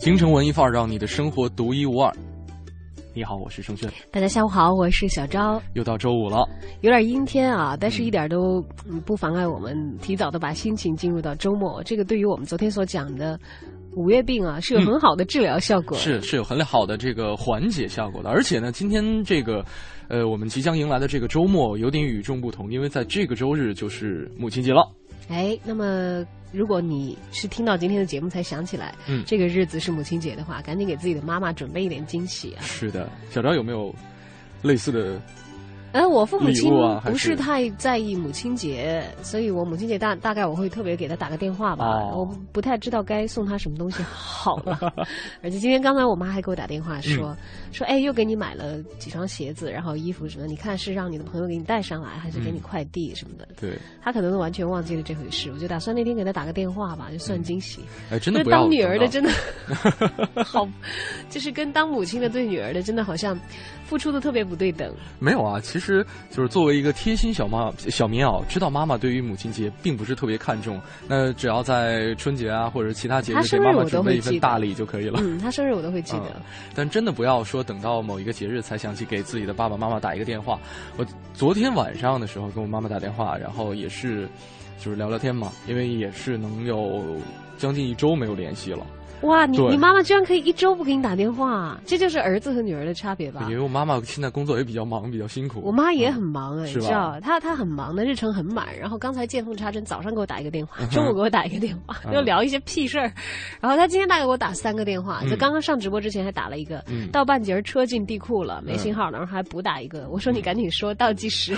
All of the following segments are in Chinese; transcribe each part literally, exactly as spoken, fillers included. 京城文艺范儿，让你的生活独一无二。你好，我是盛轩。大家下午好，我是小昭。又到周五了，有点阴天啊，但是一点都不妨碍我们提早的把心情进入到周末。这个对于我们昨天所讲的五月病啊，是有很好的治疗效果，嗯、是是有很好的这个缓解效果的。而且呢，今天这个，呃，我们即将迎来的这个周末有点与众不同，因为在这个周日就是母亲节了。哎，那么如果你是听到今天的节目才想起来，嗯，这个日子是母亲节的话，赶紧给自己的妈妈准备一点惊喜啊！是的，小张有没有类似的？呃，我父母亲不是太在意母亲节，所以我母亲节大大概我会特别给他打个电话吧，哦、我不太知道该送他什么东西好了。而且今天刚才我妈还给我打电话说、嗯、说哎又给你买了几双鞋子，然后衣服什么，你看是让你的朋友给你带上来，还是给你快递什么的？嗯、对，他可能都完全忘记了这回事。我就打算那天给他打个电话吧，就算惊喜。哎、嗯，真的不要当女儿的真的好，就是跟当母亲的对女儿的真的好像付出的特别不对等。没有啊，其实。其实就是作为一个贴心小妈小棉袄，知道妈妈对于母亲节并不是特别看重，那只要在春节啊或者其他节日给妈妈准备一份大礼就可以了。嗯，他生日我都会记得、嗯。但真的不要说等到某一个节日才想起给自己的爸爸妈妈打一个电话。我昨天晚上的时候跟我妈妈打电话，然后也是就是聊聊天嘛，因为也是能有将近一周没有联系了。哇，你你妈妈居然可以一周不给你打电话，这就是儿子和女儿的差别吧？因为我妈妈现在工作也比较忙，比较辛苦。我妈也很忙哎、欸，嗯、你知道，她她很忙的，日程很满。然后刚才见缝插针，早上给我打一个电话，中午给我打一个电话，又、嗯、聊一些屁事儿。然后她今天大概给我打三个电话，嗯、就刚刚上直播之前还打了一个，嗯、到半截车进地库了，没信号了，然后还补打一个。我说你赶紧说、嗯、倒计时。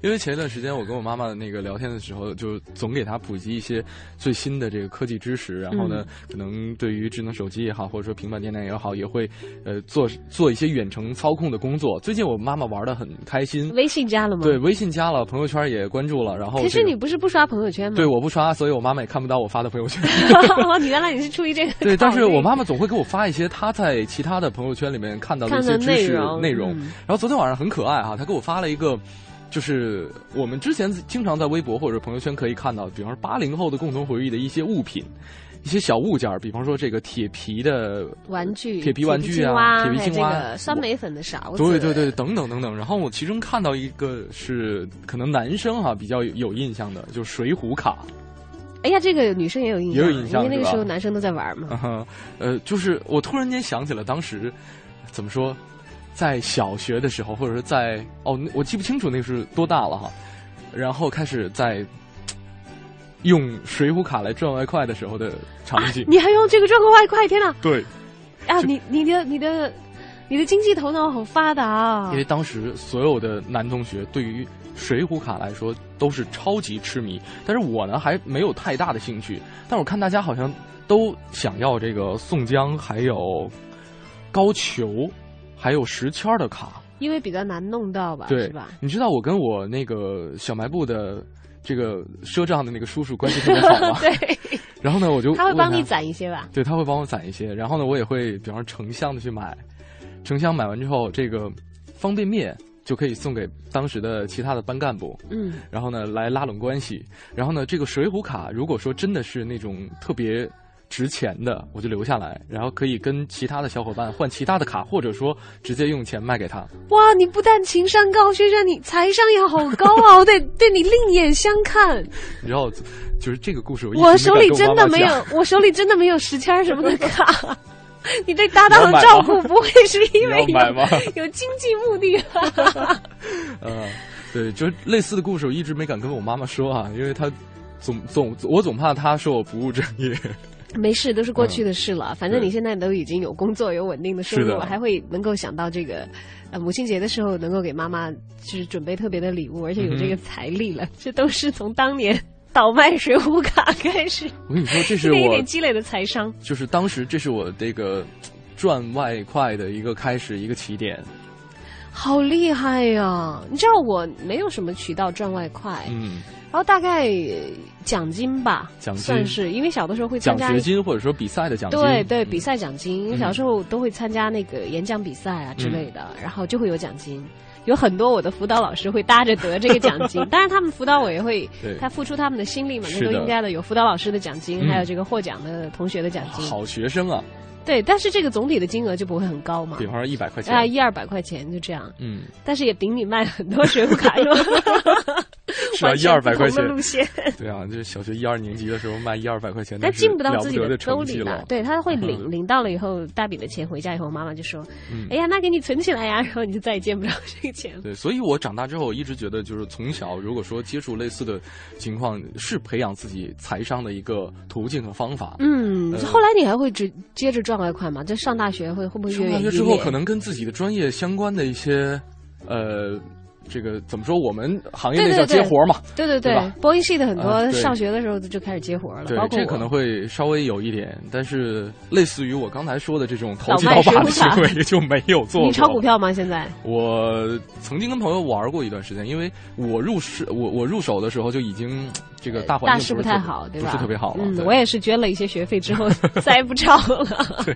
因为前一段时间我跟我妈妈那个聊天的时候，就总给她普及一些最新的这个科技知识，然后呢，可能、嗯。对于智能手机也好，或者说平板电脑也好，也会呃做做一些远程操控的工作。最近我妈妈玩得很开心，微信加了吗？对，微信加了，朋友圈也关注了。然后、这个、可是你不是不刷朋友圈吗？对，我不刷，所以我妈妈也看不到我发的朋友圈。你原来你是出于这个？对，但是我妈妈总会给我发一些她在其他的朋友圈里面看到的一些知识内容。内容嗯、然后昨天晚上很可爱哈、啊，她给我发了一个。就是我们之前经常在微博或者朋友圈可以看到，比方说八零后的共同回忆的一些物品，一些小物件，比方说这个铁皮的玩具、铁皮玩具啊、铁皮青蛙、这个酸梅粉的勺子，对对对，等等等等。然后我其中看到一个是可能男生哈、啊、比较有印象的，就是水浒卡。哎呀，这个女生也有印象，也有印象，因为那个时候男生都在玩嘛。嗯、呃，就是我突然间想起了当时怎么说。在小学的时候，或者是在哦，我记不清楚那是多大了哈。然后开始在用水浒卡来赚外快的时候的场景。啊、你还用这个赚过外快？天哪！对。啊，你你的你的你的经济头脑好发达啊！因为当时所有的男同学对于水浒卡来说都是超级痴迷，但是我呢还没有太大的兴趣。但我看大家好像都想要这个宋江，还有高俅。还有十签的卡，因为比较难弄到吧，对，是吧？你知道我跟我那个小卖部的这个赊账的那个叔叔关系特别好吗？对。然后呢，我就他会帮你攒一些吧？对，他会帮我攒一些。然后呢，我也会，比方说成箱的去买，成箱买完之后，这个方便面就可以送给当时的其他的班干部。嗯。然后呢，来拉拢关系。然后呢，这个水浒卡，如果说真的是那种特别。值钱的我就留下来，然后可以跟其他的小伙伴换其他的卡，或者说直接用钱卖给他。哇，你不但情商高，轩轩你财商也好高啊！我得对你另眼相看。你知道，就是这个故事我一直，我手里真的没有，我手里真的没有十签什么的卡。你对搭档的照顾不会是因为 有, 有经济目的吧？呃，对，就是类似的故事我一直没敢跟我妈妈说啊，因为她总总我总怕她说我不务正业。没事，都是过去的事了。嗯、反正你现在都已经有工作，有稳定的收入，还会能够想到这个，呃，母亲节的时候能够给妈妈就是准备特别的礼物，而且有这个财力了，嗯、这都是从当年倒卖水浒卡开始。我跟你说，这是我一点一点积累的财商。就是当时，这是我这个赚外快的一个开始，一个起点。好厉害呀！你知道我没有什么渠道赚外快，嗯，然后大概奖金吧，奖金算是，因为小的时候会参加奖学金或者说比赛的奖金，对对，比赛奖金，因为小时候都会参加那个演讲比赛啊之类的，嗯、然后就会有奖金。有很多我的辅导老师会搭着得这个奖金，当然他们辅导我也会，他付出他们的心力嘛，那都应该的。有辅导老师的奖金，嗯、还有这个获奖的同学的奖金。好学生啊！对，但是这个总体的金额就不会很高嘛，比方说一百块钱啊，一二百块钱就这样。嗯，但是也顶你卖很多水浒卡是吧？是啊，一二百块钱。路线对啊，就是小学一二年级的时候卖一二百块钱，但进不到自己的兜里了。对，他会领、嗯、领到了以后，大笔的钱回家以后，妈妈就说：“嗯、哎呀，那给你存起来呀。”然后你就再也见不着这个。对，所以我长大之后一直觉得，就是从小如果说接触类似的情况，是培养自己财商的一个途径和方法。嗯，呃、后来你还会只接着赚外快吗？就上大学会会不会越越？上大学之后，可能跟自己的专业相关的一些，呃，这个怎么说？我们行业内叫接活嘛。对对对，播音系的很多上学的时候就开始接活了，对，包括这可能会稍微有一点，但是类似于我刚才说的这种投机倒把的行为就没有做过。你炒股票吗？现在我曾经跟朋友玩过一段时间，因为我入市，我我入手的时候就已经这个大环境大势不太好，对吧？不是特别好了。嗯，我也是捐了一些学费之后再也不炒了。对，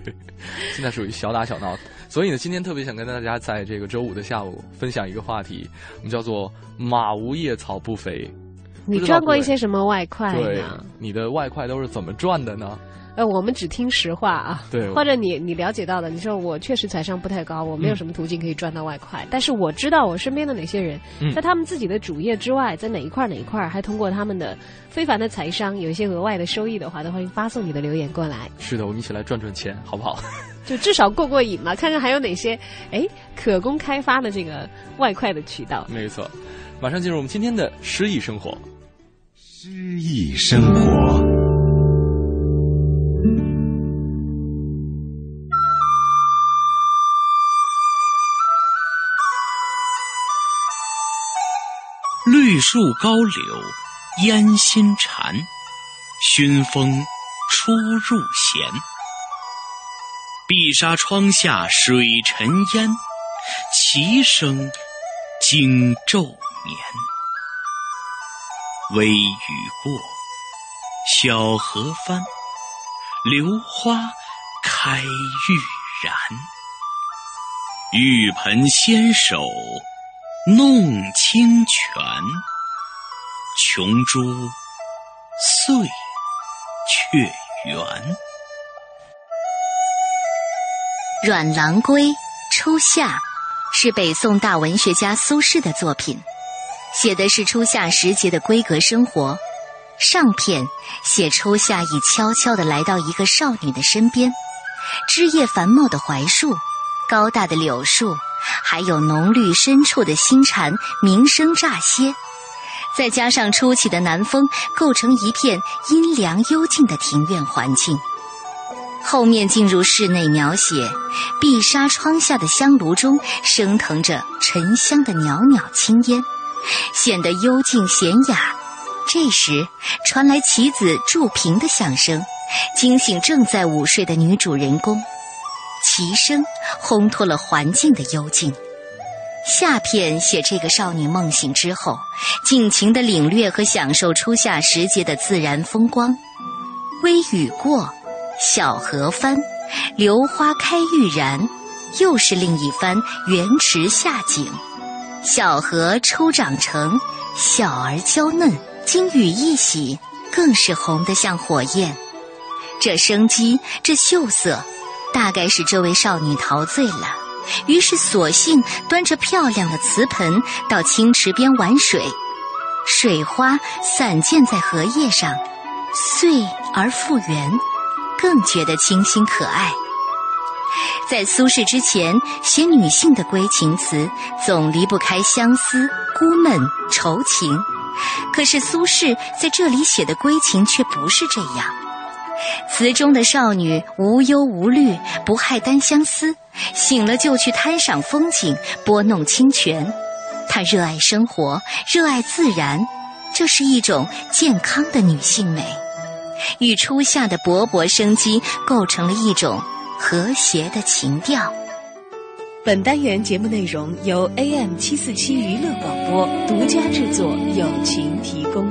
现在属于小打小闹。所以呢，今天特别想跟大家在这个周五的下午分享一个话题。我们叫做马无夜草不肥。你赚过一些什么外快呢？对，你的外快都是怎么赚的呢？呃，我们只听实话啊。对，或者你你了解到的，你说我确实财商不太高，我没有什么途径可以赚到外快，嗯、但是我知道我身边的哪些人，嗯、在他们自己的主业之外，在哪一块哪一块还通过他们的非凡的财商有一些额外的收益的话，都欢迎发送你的留言过来。是的，我们一起来赚赚钱，好不好？就至少过过瘾嘛，看看还有哪些哎可供开发的这个外快的渠道。没错，马上进入我们今天的诗意生活。诗意生活。绿树高柳烟心禅，熏风出入闲。碧纱窗下水沉烟，齐声惊昼眠。微雨过，小河翻，榴花开欲然。玉盆纤手弄清泉，琼珠碎却圆。阮郎归《初夏》是北宋大文学家苏轼的作品，写的是初夏时节的闺阁生活。上片写初夏已悄悄地来到一个少女的身边，枝叶繁茂的槐树，高大的柳树，还有浓绿深处的新蝉鸣声乍歇，再加上初起的南风，构成一片阴凉幽静的庭院环境。后面进入室内描写，碧纱窗下的香炉中升腾着沉香的袅袅青烟，显得幽静娴雅。这时传来棋子筑屏的响声，惊醒正在午睡的女主人公，其声烘托了环境的幽静。下片写这个少女梦醒之后，尽情地领略和享受初夏时节的自然风光。微雨过，小河翻，榴花开欲然，又是另一番原池夏景。小河初长成，小而娇嫩，经雨一洗，更是红得像火焰。这生机，这秀色，大概是这位少女陶醉了，于是索性端着漂亮的瓷盆到清池边玩水，水花散溅在荷叶上，碎而复圆，更觉得清新可爱。在苏轼之前，写女性的闺情词总离不开相思、孤闷、愁情，可是苏轼在这里写的闺情却不是这样。词中的少女无忧无虑，不害单相思，醒了就去贪赏风景，拨弄清泉。她热爱生活，热爱自然，这是一种健康的女性美，与初夏的勃勃生机构成了一种和谐的情调。本单元节目内容由 A M 七四七 娱乐广播独家制作，友情提供。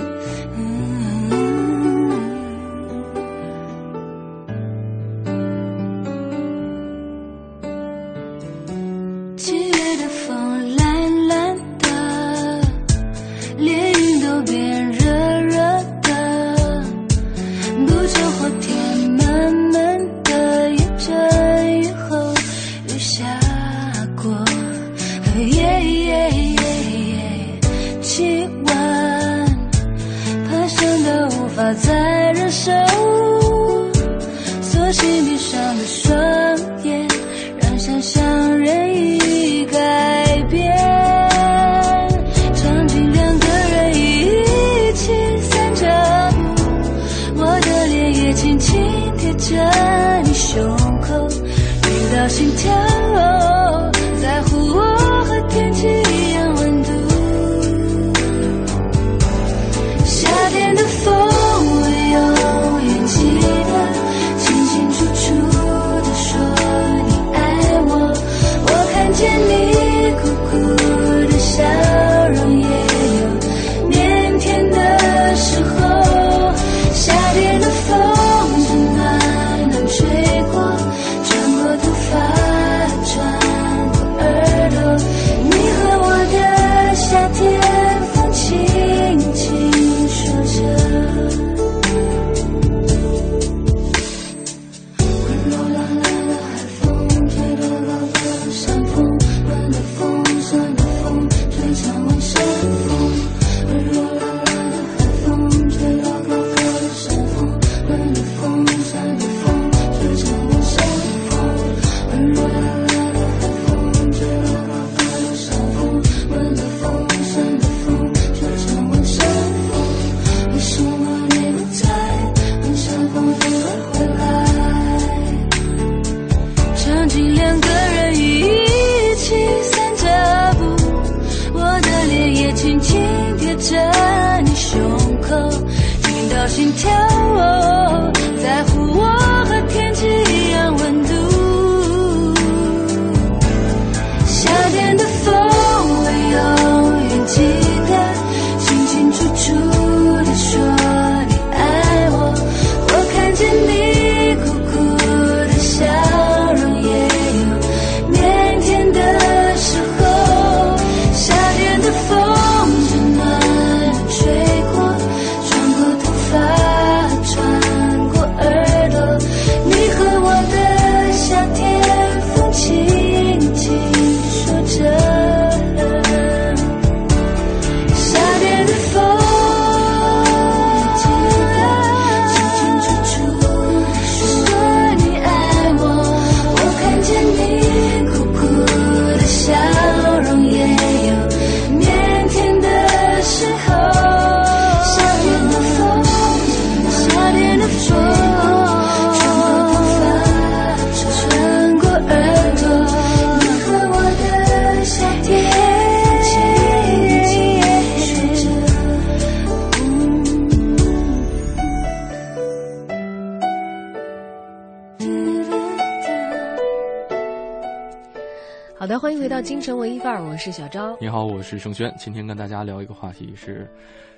好的，欢迎回到京城文艺范儿，我是小张。你好，我是盛轩。今天跟大家聊一个话题是，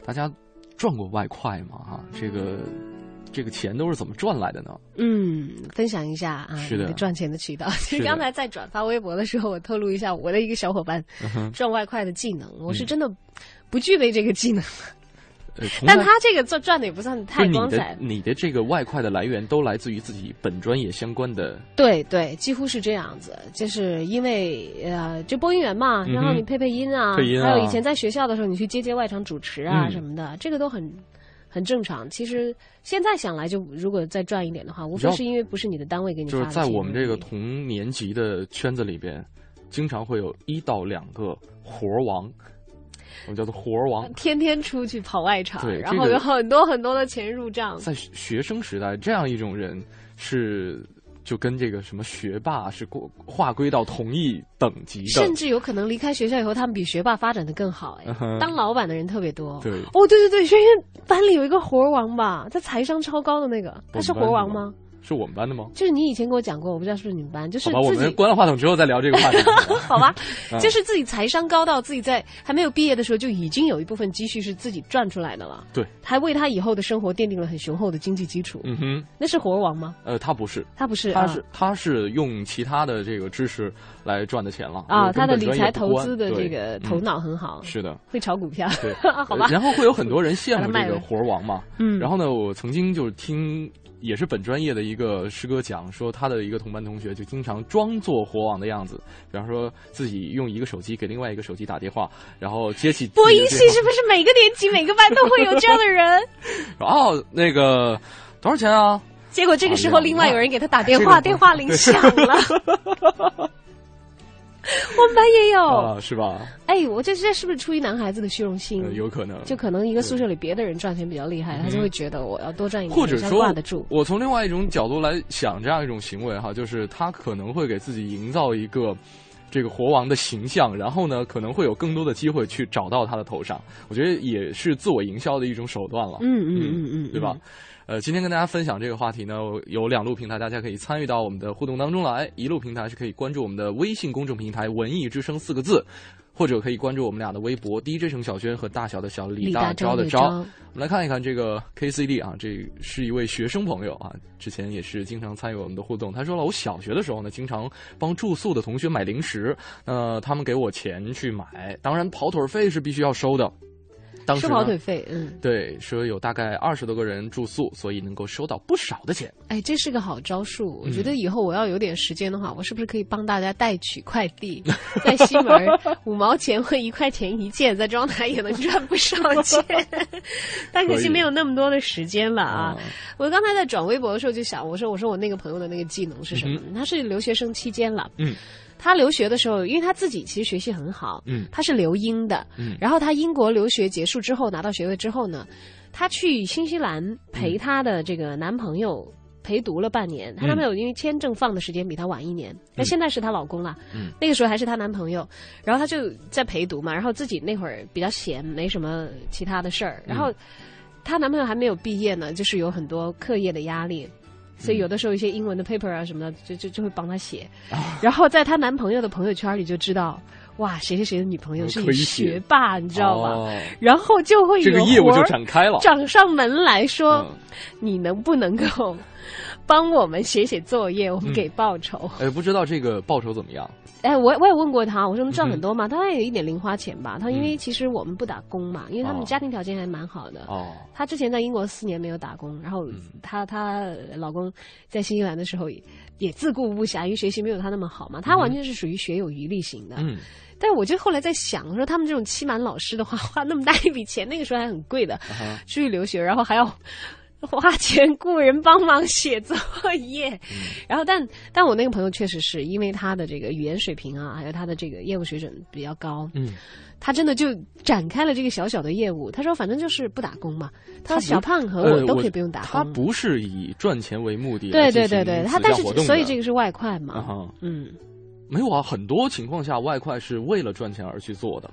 大家赚过外快吗？哈，这个这个钱都是怎么赚来的呢？嗯，分享一下啊，是的，赚钱的渠道。其实刚才在转发微博的时候，我透露一下我的一个小伙伴、嗯、赚外快的技能，我是真的不具备这个技能。但他这个赚赚的也不算太光彩。你的你的这个外快的来源都来自于自己本专业相关的。对对，几乎是这样子，就是因为呃，就播音员嘛，然后你配配音啊，嗯、配音啊，还有以前在学校的时候，你去接接外场主持啊什么的，嗯、这个都很很正常。其实现在想来，就如果再赚一点的话，无非是因为不是你的单位给你发的。就是在我们这个同年级的圈子里边，经常会有一到两个活王。我们叫做活王，天天出去跑外场，对，然后有很多很多的钱入账。在学生时代，这样一种人是就跟这个什么学霸是过划归到同一等级的，甚至有可能离开学校以后，他们比学霸发展得更好。哎，嗯、当老板的人特别多。对，哦，对对对，轩轩班里有一个活王吧，他财商超高的那个，他是活王吗？是我们班的吗？就是你以前跟我讲过，我不知道是不是你们班。就是好吧，我们关了话筒之后再聊这个话题。好吧，就是自己财商高到自己在还没有毕业的时候就已经有一部分积蓄是自己赚出来的了。对，还为他以后的生活奠定了很雄厚的经济基础。嗯哼，那是活王吗？呃，他不是，他不是，他是、啊、他是用其他的这个知识来赚的钱了啊。他的理财投资的这个头脑很好，嗯、是的，会炒股票。对，好吧。然后会有很多人羡慕这个活王嘛。嗯。然后呢，我曾经就是听。也是本专业的一个师哥讲说，他的一个同班同学就经常装作活王的样子，比方说自己用一个手机给另外一个手机打电话，然后接起播音系是不是每个年级每个班都会有这样的人？哦，那个多少钱啊？结果这个时候另外有人给他打电话，啊这个、电话铃响了。我们班也有、啊、是吧？哎，我这这是不是出于男孩子的虚荣心、呃？有可能，就可能一个宿舍里别的人赚钱比较厉害，他就会觉得我要多赚一点，或者说挂得住。我从另外一种角度来想，这样一种行为哈，就是他可能会给自己营造一个这个活王的形象，然后呢，可能会有更多的机会去找到他的头上。我觉得也是自我营销的一种手段了。嗯嗯嗯嗯，对吧？嗯呃，今天跟大家分享这个话题呢，有两路平台，大家可以参与到我们的互动当中来。一路平台是可以关注我们的微信公众平台“文艺之声”四个字，或者可以关注我们俩的微博 D J 程小轩和大小的小李大钊的钊。我们来看一看这个 K C D 啊，这是一位学生朋友啊，之前也是经常参与我们的互动。他说了，我小学的时候呢，经常帮住宿的同学买零食，呃，他们给我钱去买，当然跑腿费是必须要收的。当时收跑腿费，嗯，对，说有大概二十多个人住宿，所以能够收到不少的钱。哎，这是个好招数，我觉得以后我要有点时间的话，嗯、我是不是可以帮大家代取快递？在西门五毛钱或一块钱一件，在庄台也能赚不少钱，但可惜没有那么多的时间了啊！嗯、我刚才在转微博的时候就想，我说我说我那个朋友的那个技能是什么？嗯、他是留学生期间了，嗯。他留学的时候，因为他自己其实学习很好，嗯，他是留英的，嗯，然后他英国留学结束之后拿到学位之后呢，他去新西兰陪他的这个男朋友陪读了半年，嗯、他男朋友因为签证放的时间比他晚一年，那、嗯、现在是他老公了，嗯，那个时候还是他男朋友，然后他就在陪读嘛，然后自己那会儿比较闲，没什么其他的事儿，然后他男朋友还没有毕业呢，就是有很多课业的压力。所以有的时候一些英文的 paper 啊什么的，就就就会帮她写，然后在她男朋友的朋友圈里就知道，哇，谁谁谁的女朋友是你学霸，你知道吗？哦、然后就会有这个业务就展开了，找上门来说，嗯、你能不能够帮我们写写作业，我们给报酬？哎、嗯，不知道这个报酬怎么样？哎，我我也问过他，我说能赚很多吗？嗯、他也有一点零花钱吧。他因为其实我们不打工嘛，因为他们家庭条件还蛮好的。哦，他之前在英国四年没有打工，然后他她老公在新西兰的时候也。也自顾不暇，因为学习没有他那么好嘛，他完全是属于学有余力型的。嗯，但我就后来在想说，他们这种欺瞒老师的话，花那么大一笔钱，那个时候还很贵的，啊、出去留学，然后还要花钱雇人帮忙写作业。嗯、然后但，但但我那个朋友确实是因为他的这个语言水平啊，还有他的这个业务水准比较高，嗯，他真的就展开了这个小小的业务。他说，反正就是不打工嘛。他说，小胖和我都可以不用打工。他不是以赚钱为目的。对对对对，他但是所以这个是外快嘛。啊、嗯，没有啊，很多情况下外快是为了赚钱而去做的。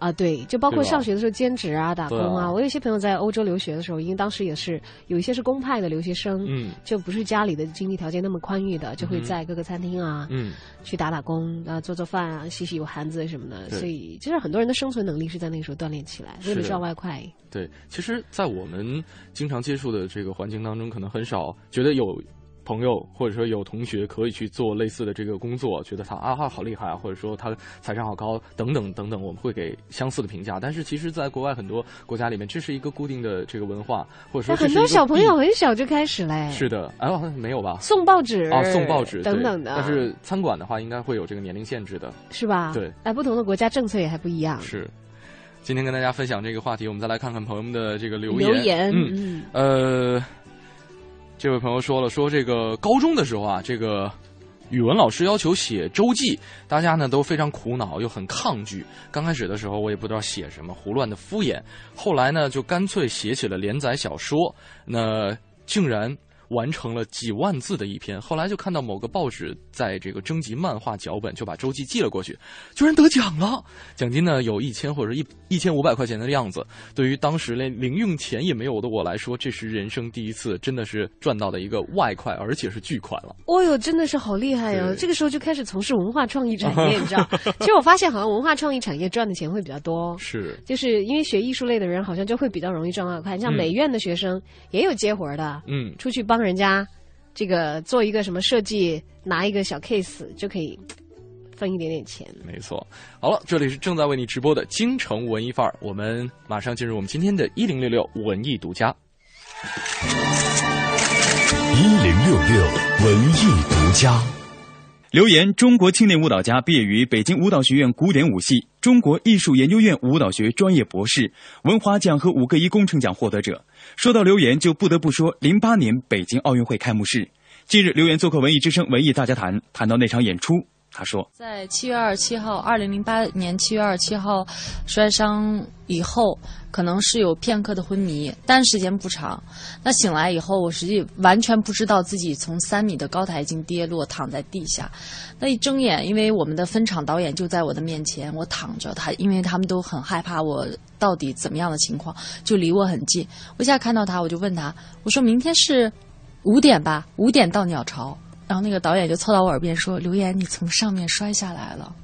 啊，对，就包括上学的时候兼职啊、打工啊。啊我有些朋友在欧洲留学的时候，因为当时也是有一些是公派的留学生，嗯，就不是家里的经济条件那么宽裕的，就会在各个餐厅啊，嗯，去打打工啊，做做饭啊，洗洗盘子什么的。所以，其实很多人的生存能力是在那个时候锻炼起来，为了赚外快。对，其实，在我们经常接触的这个环境当中，可能很少觉得有。朋友或者说有同学可以去做类似的这个工作，觉得他啊好厉害啊，或者说他财商好高等等等等，我们会给相似的评价。但是其实在国外很多国家里面，这是一个固定的这个文化，或者说很多小朋友很小就开始嘞。是的，哎，没有吧？送报纸啊，送报纸等等的。但是餐馆的话，应该会有这个年龄限制的，是吧？对，哎，不同的国家政策也还不一样。是。今天跟大家分享这个话题，我们再来看看朋友们的这个留言。留言，嗯，嗯呃。这位朋友说了，说这个高中的时候啊，这个语文老师要求写周记，大家呢都非常苦恼又很抗拒。刚开始的时候我也不知道写什么，胡乱的敷衍。后来呢就干脆写起了连载小说，那竟然完成了几万字的一篇。后来就看到某个报纸在这个征集漫画脚本，就把周记寄了过去，居然得奖了。奖金呢有一千或者一一千五百块钱的样子。对于当时连零用钱也没有的我来说，这是人生第一次，真的是赚到的一个外快，而且是巨款了。哦哟，真的是好厉害呀、啊！这个时候就开始从事文化创意产业，你知道？其实我发现好像文化创意产业赚的钱会比较多，是，就是因为学艺术类的人好像就会比较容易赚外快。像美院的学生也有接活的，嗯，出去帮人家这个做一个什么设计，拿一个小 case 就可以分一点点钱。没错。好了，这里是正在为你直播的京城文艺范儿，我们马上进入我们今天的一零六六文艺独家。一零六六文艺独家。留言：中国青年舞蹈家，毕业于北京舞蹈学院古典舞系，中国艺术研究院舞蹈学专业博士，文华奖和五个一工程奖获得者。说到留言，就不得不说零八年北京奥运会开幕式。近日，留言做客文艺之声文艺大家谈，谈到那场演出，他说：在七月二十七号，二零零八年七月二十七号摔伤以后，可能是有片刻的昏迷，但时间不长。那醒来以后，我实际完全不知道自己从三米的高台已经跌落，躺在地下。那一睁眼，因为我们的分场导演就在我的面前，我躺着，他因为他们都很害怕我到底怎么样的情况，就离我很近。我一下看到他，我就问他，我说明天是五点吧，五点到鸟巢。然后那个导演就凑到我耳边说：“刘岩，你从上面摔下来了。”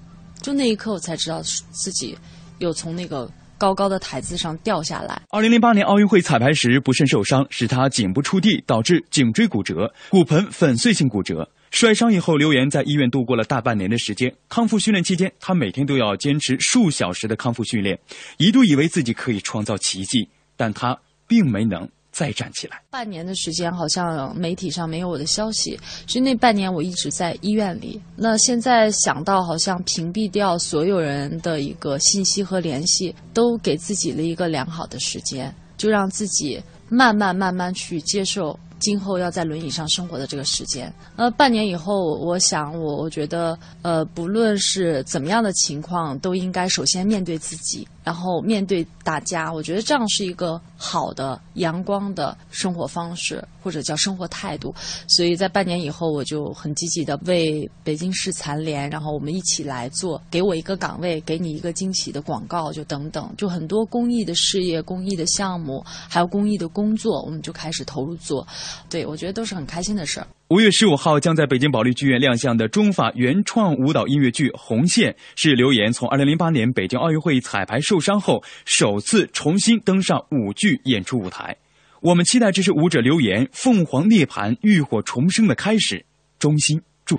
就那一刻，我才知道自己有从那个高高的台子上掉下来。二零零八年奥运会彩排时不慎受伤，使他颈部触地，导致颈椎骨折、骨盆粉碎性骨折。摔伤以后，刘岩在医院度过了大半年的时间。康复训练期间，他每天都要坚持数小时的康复训练，一度以为自己可以创造奇迹，但他并没能再站起来。半年的时间，好像媒体上没有我的消息，所以那半年我一直在医院里。那现在想到，好像屏蔽掉所有人的一个信息和联系，都给自己了一个良好的时间，就让自己慢慢慢慢去接受今后要在轮椅上生活的这个时间。呃，半年以后，我想我我觉得，呃，不论是怎么样的情况，都应该首先面对自己，然后面对大家。我觉得这样是一个好的、阳光的生活方式，或者叫生活态度。所以在半年以后，我就很积极的为北京市残联，然后我们一起来做“给我一个岗位，给你一个惊喜”的广告，就等等，就很多公益的事业、公益的项目，还有公益的工作，我们就开始投入做。对，我觉得都是很开心的事儿。五月十五号将在北京保利剧院亮相的中法原创舞蹈音乐剧《红线》，是刘岩从二零零八年北京奥运会彩排受伤后首次重新登上舞剧演出舞台。我们期待这是舞者刘岩凤凰涅槃、浴火重生的开始。衷心祝。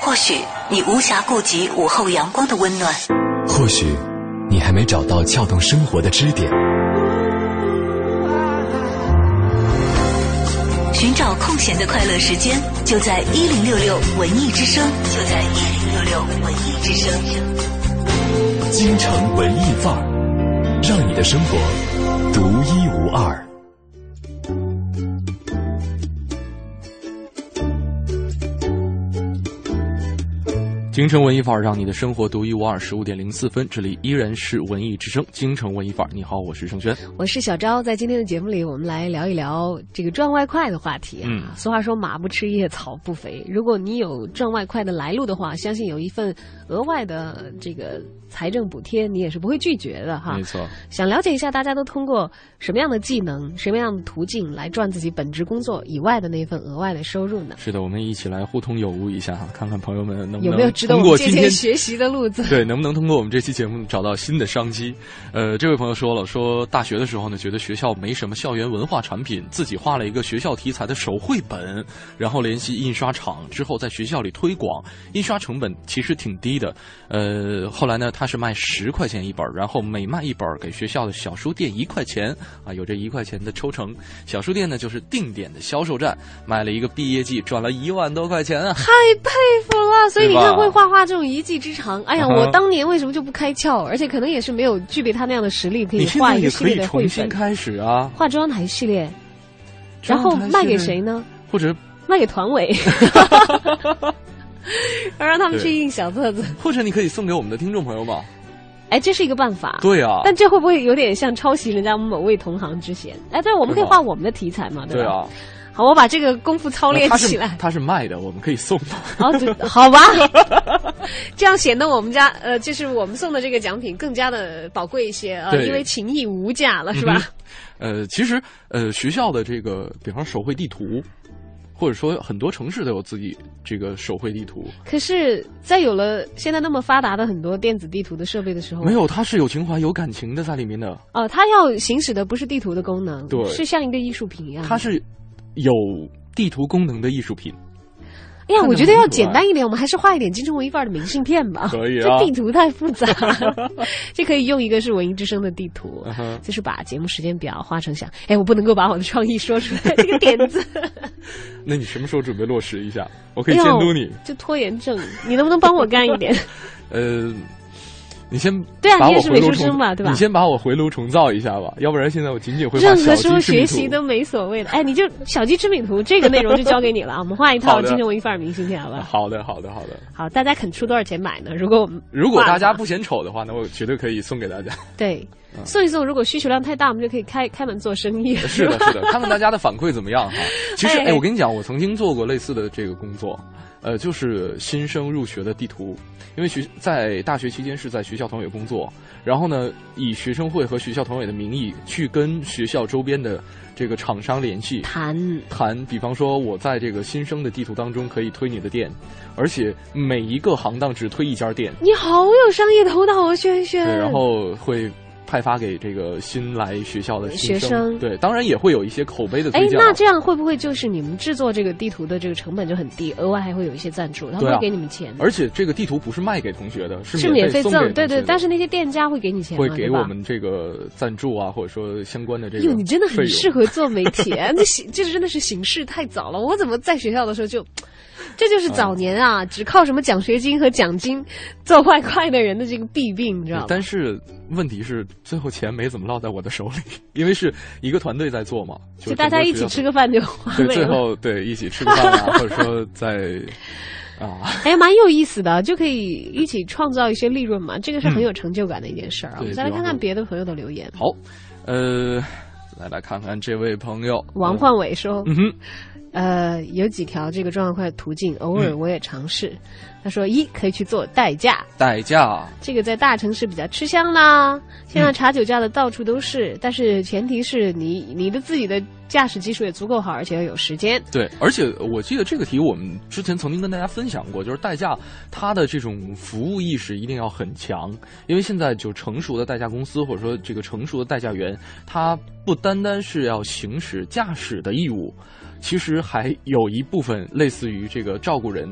或许你无暇顾及午后阳光的温暖，或许你还没找到撬动生活的支点，寻找空闲的快乐时间，就在一零六六文艺之声，就在一零六六文艺之声。京城文艺范儿，让你的生活独一无二。京城文艺范儿，让你的生活独一无二。十五点零四分，这里依然是文艺之声，京城文艺范儿。你好，我是盛轩，我是小昭。在今天的节目里，我们来聊一聊这个赚外快的话题啊。嗯、俗话说，马不吃夜草不肥。如果你有赚外快的来路的话，相信有一份额外的这个财政补贴，你也是不会拒绝的哈。没错。想了解一下，大家都通过什么样的技能、什么样的途径来赚自己本职工作以外的那份额外的收入呢？是的，我们一起来互通有无一下哈，看看朋友们能不能有没有。值得我们借鉴学习的路子，对，能不能通过我们这期节目找到新的商机？呃，这位朋友说了，说大学的时候呢，觉得学校没什么校园文化产品，自己画了一个学校题材的手绘本，然后联系印刷厂，之后在学校里推广，印刷成本其实挺低的。呃，后来呢，他是卖十块钱一本，然后每卖一本给学校的小书店一块钱啊，有这一块钱的抽成。小书店呢，就是定点的销售站，买了一个毕业季，赚了一万多块钱啊，太佩服了！所以你看会。画画这种一技之长，哎呀，我当年为什么就不开窍？而且可能也是没有具备他那样的实力，可以画一个系列的绘本。你现在也可以重新开始啊，化妆台系列，然后卖给谁呢？或者卖给团委，要让他们去印小册子。或者你可以送给我们的听众朋友吧。哎，这是一个办法。对啊。但这会不会有点像抄袭人家某位同行之嫌？哎，但是我们可以画我们的题材嘛，对吧？对啊。好，我把这个功夫操练起来。他是卖的，我们可以送。哦，对，好吧，这样显得我们家呃，就是我们送的这个奖品更加的宝贵一些啊、呃，因为情谊无价了，是吧？嗯、呃，其实呃，学校的这个，比方手绘地图。或者说，很多城市都有自己这个手绘地图。可是，在有了现在那么发达的很多电子地图的设备的时候，没有，它是有情怀、有感情的在里面的。哦，它要行使的不是地图的功能，对，是像一个艺术品一样。它是有地图功能的艺术品。哎呀，我觉得要简单一点，我们还是画一点金城文艺范儿的明信片吧。可以啊，这地图太复杂了，这可以用一个是文艺之声的地图，就是把节目时间表画成像。哎，我不能够把我的创意说出来，这个点子。那你什么时候准备落实一下？我可以监督你。就拖延症，你能不能帮我干一点？呃，你先对啊，你也是美术生吧，对吧？你先把我回炉重造一下吧，要不然现在我仅仅会画小鸡。任何时候学习都没所谓的。哎，你就小鸡织饼图这个内容就交给你了啊，我们画一套金城文艺范儿明信片好吧？好的，好的，好的。好，大家肯出多少钱买呢？如果我们如果大家不嫌丑的话，那我绝对可以送给大家。对，送一送。如果需求量太大，我们就可以开开门做生意。是的，是的，看看大家的反馈怎么样哈。其实，哎，我跟你讲，我曾经做过类似的这个工作。呃，就是新生入学的地图，因为学在大学期间是在学校团委工作，然后呢，以学生会和学校团委的名义去跟学校周边的这个厂商联系谈谈，比方说我在这个新生的地图当中可以推你的店，而且每一个行当只推一家店。你好有商业头脑啊，轩轩。对，然后会派发给这个新来学校的新生学生。对，当然也会有一些口碑的推荐。哎，那这样会不会就是你们制作这个地图的这个成本就很低，额外还会有一些赞助，他们会给你们钱？而且这个地图不是卖给同学的，是免费送给同学的。对对，但是那些店家会给你钱吗？会给我们这个赞助啊，或者说相关的这个费用。哟，你真的很适合做媒体、啊，那这真的是形势太早了。我怎么在学校的时候就？这就是早年啊，嗯、只靠什么奖学金和奖金做外快的人的这个弊病，你知道吗？但是问题是，最后钱没怎么落在我的手里，因为是一个团队在做嘛，就大家一起吃个饭就完美了。对，最后对一起吃个饭啊，或者说在啊，哎，蛮有意思的，就可以一起创造一些利润嘛，这个是很有成就感的一件事儿啊。嗯、我们再来看看别的朋友的留言。好，呃，来来看看这位朋友王焕伟说，嗯哼。呃，有几条这个状况快途径，偶尔我也尝试。嗯、他说：一可以去做代驾，代驾这个在大城市比较吃香啦。现在查酒驾的到处都是，嗯、但是前提是你你的自己的驾驶技术也足够好，而且要有时间。对，而且我记得这个题我们之前曾经跟大家分享过，就是代驾它的这种服务意识一定要很强，因为现在就成熟的代驾公司或者说这个成熟的代驾员，他不单单是要行使驾驶的义务。其实还有一部分类似于这个照顾人、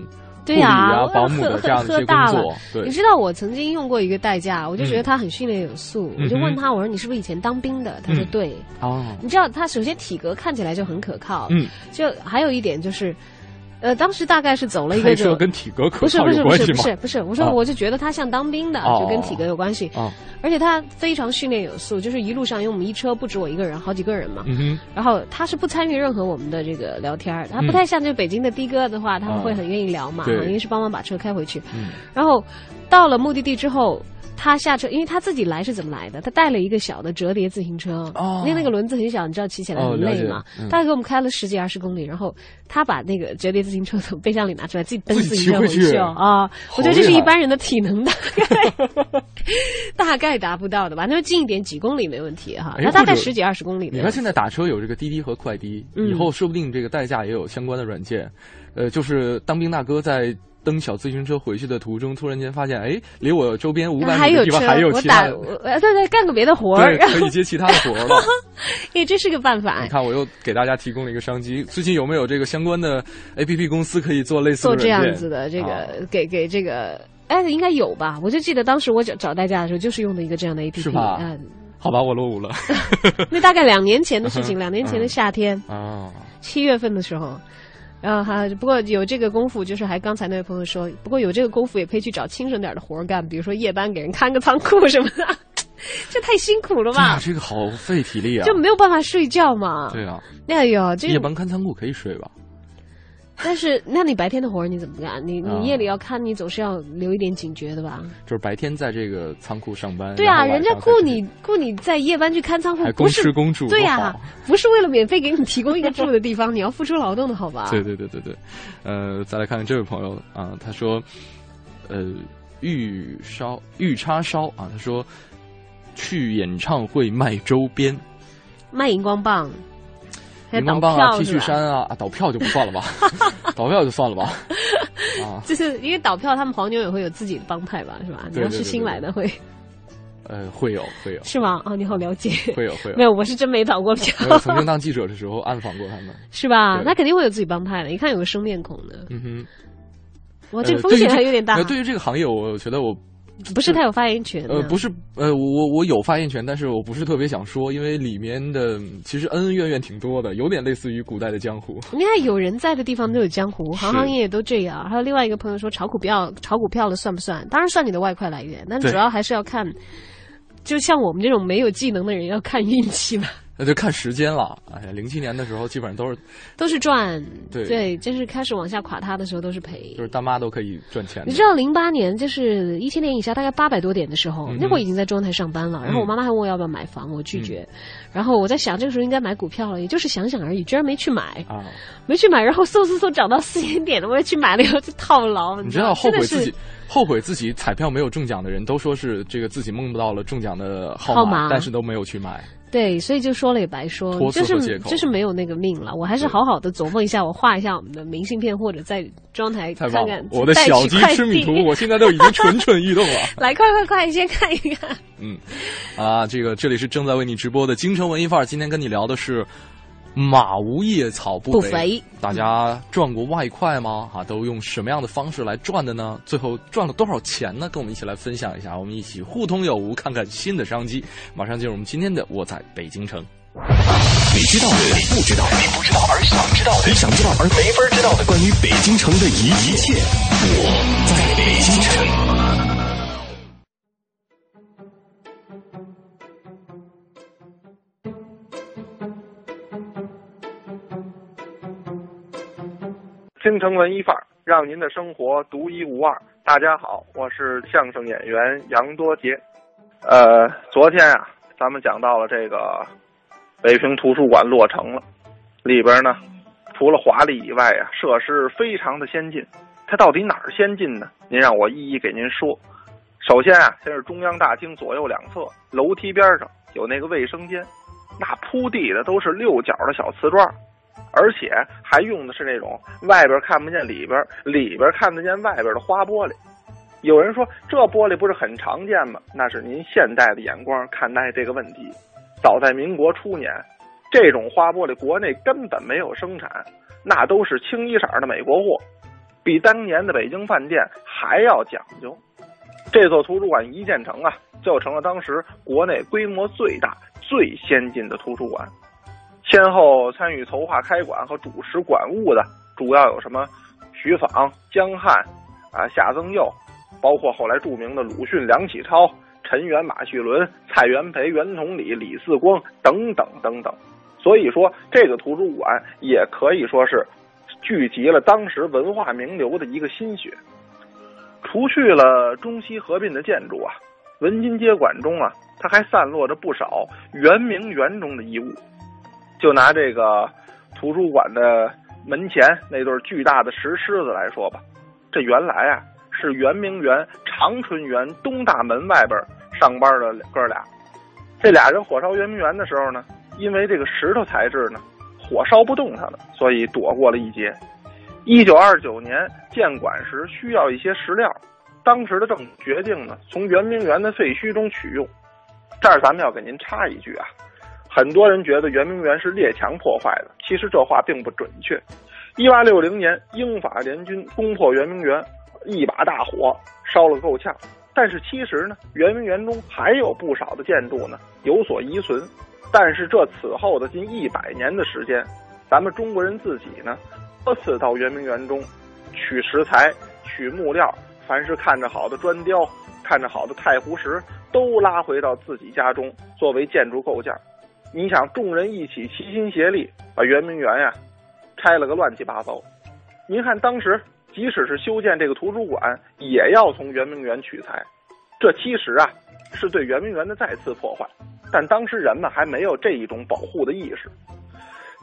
护理啊、保姆的这样的一些工作。对，你知道我曾经用过一个代驾，我就觉得他很训练有素，我就问他，我说你是不是以前当兵的？他说对。哦，你知道他首先体格看起来就很可靠，嗯，就还有一点就是。呃，当时大概是走了一个这个跟体格可靠有关系吗？不是不是不是不是，我说我就觉得他像当兵的，就跟体格有关系。啊，而且他非常训练有素，就是一路上因为我们一车不止我一个人，好几个人嘛。嗯。然后他是不参与任何我们的这个聊天，他不太像这北京的的哥的话，他们会很愿意聊嘛，因为是帮忙把车开回去。嗯。然后到了目的地之后。他下车，因为他自己来是怎么来的？他带了一个小的折叠自行车，哦、因为那个轮子很小，你知道骑起来很累嘛。哦嗯、他给我们开了十几二十公里，然后他把那个折叠自行车从背箱里拿出来，自己蹬自行车回去啊！哦、我觉得这是一般人的体能大概大概达不到的吧？那近一点几公里没问题哈，那、哎、大概十几二十公里。你看现在打车有这个滴滴和快滴，嗯、以后说不定这个代驾也有相关的软件。呃，就是当兵大哥在。蹬小自行车回去的途中，突然间发现，哎，离我周边五百米的地方还有其他的，对对，干个别的活儿，可以接其他的活儿了。哎，这是个办法。你看，我又给大家提供了一个商机。最近有没有这个相关的 A P P 公司可以做类似的做这样子的这个、啊、给给这个？哎，应该有吧？我就记得当时我找找代驾的时候，就是用的一个这样的 A P P。是吧？嗯。好吧，我落伍了。那大概两年前的事情，两年前的夏天啊，七、嗯嗯、月份的时候。然后哈，不过有这个功夫，就是还刚才那位朋友说，不过有这个功夫也可以去找轻省点的活儿干，比如说夜班给人看个仓库什么的，这太辛苦了吧？这个好费体力啊！就没有办法睡觉嘛？对啊。哎呦，这夜班看仓库可以睡吧？但是，那你白天的活儿你怎么干？你你夜里要看，你总是要留一点警觉的吧？就是白天在这个仓库上班。对啊，人家雇你雇你在夜班去看仓库，不是公住。对呀，不是为了免费给你提供一个住的地方，你要付出劳动的好吧？对对对对对。呃，再来看看这位朋友啊，他说，呃，玉烧玉叉烧啊，他说去演唱会卖周边，卖荧光棒。荧光棒啊 ，T 恤衫啊，啊，倒票就不算了吧，倒票就算了吧，啊，就是因为倒票，他们黄牛也会有自己的帮派吧，是吧？你要是新来的会，呃，会有会有，是吗？啊，你好了解，会有会有，没有，我是真没倒过票。我曾经当记者的时候暗访过他们，是吧？那肯定会有自己帮派的，你看有个生面孔的，嗯哼，哇，这个风险还有点大。对于这个行业，我觉得我。不是太有发言权、啊。呃，不是，呃，我我有发言权，但是我不是特别想说，因为里面的其实恩恩怨怨挺多的，有点类似于古代的江湖。你看，有人在的地方都有江湖，行行业业都这样。还有另外一个朋友说，炒股票，炒股票了算不算？当然算你的外快来源，但主要还是要看，就像我们这种没有技能的人，要看运气吧。那就看时间了。哎呀，零七年的时候基本上都是都是赚，对对，真是开始往下垮塌的时候都是赔，就是大妈都可以赚钱的。你知道零八年就是一千点以下大概八百多点的时候，嗯、那会儿已经在中央台上班了。然后我妈妈还问我要不要买房，我拒绝。嗯、然后我在想这个时候应该买股票了，也就是想想而已，居然没去买啊，没去买。然后嗖嗖嗖涨到四千点了，我也去买了以后就套牢。你知道后悔自己后悔自己彩票没有中奖的人都说是这个自己梦到了中奖的号码，号码但是都没有去买。对，所以就说了也白说，就是就是没有那个命了。我还是好好的琢磨一下，我画一下我们的明信片，或者在妆台看看。我的小鸡吃米图，我现在都已经蠢蠢欲动了。来，快快快，先看一看。嗯，啊，这个这里是正在为你直播的京城文艺范儿，今天跟你聊的是马无夜草不肥。不肥大家赚过外快吗？啊，都用什么样的方式来赚的呢？最后赚了多少钱呢？跟我们一起来分享一下，我们一起互通有无，看看新的商机。马上进入我们今天的《我在北京城》。你知道的，你不知道的，你不知道而想知道的，你想知道而没法知道的，关于北京城的一一切，我在北京城。京城文艺范儿，让您的生活独一无二。大家好，我是相声演员杨多杰。呃，昨天啊，咱们讲到了这个北平图书馆落成了，里边呢，除了华丽以外啊，设施非常的先进。它到底哪儿先进呢？您让我一一给您说。首先啊，这是中央大厅左右两侧楼梯边上有那个卫生间，那铺地的都是六角的小瓷砖。而且还用的是那种外边看不见里边，里边看得见外边的花玻璃。有人说这玻璃不是很常见吗？那是您现代的眼光看待这个问题。早在民国初年，这种花玻璃国内根本没有生产，那都是清一色的美国货，比当年的北京饭店还要讲究。这座图书馆一建成啊，就成了当时国内规模最大最先进的图书馆。先后参与筹划开馆和主持馆务的主要有什么徐舫、江汉啊、夏曾佑，包括后来著名的鲁迅、梁启超、陈元、马叙伦、蔡元培、袁崇礼、李四光等等等等。所以说这个图书馆也可以说是聚集了当时文化名流的一个心血。除去了中西合并的建筑啊，文津街馆中啊，它还散落着不少圆明园中的遗物。就拿这个图书馆的门前那对巨大的石狮子来说吧，这原来啊是圆明园长春园东大门外边上班的哥俩。这俩人火烧圆明园的时候呢，因为这个石头材质呢，火烧不动它了，所以躲过了一劫。一九二九年建馆时需要一些石料，当时的政府决定呢，从圆明园的废墟中取用。这儿咱们要给您插一句啊。很多人觉得圆明园是列强破坏的，其实这话并不准确。一八六零年，英法联军攻破圆明园，一把大火烧了够呛。但是其实呢，圆明园中还有不少的建筑呢有所遗存。但是这此后的近一百年的时间，咱们中国人自己呢多次到圆明园中取石材、取木料，凡是看着好的砖雕、看着好的太湖石，都拉回到自己家中作为建筑构件。你想，众人一起齐心协力把圆明园呀、啊、拆了个乱七八糟。您看当时即使是修建这个图书馆，也要从圆明园取材，这其实啊是对圆明园的再次破坏，但当时人们还没有这一种保护的意识。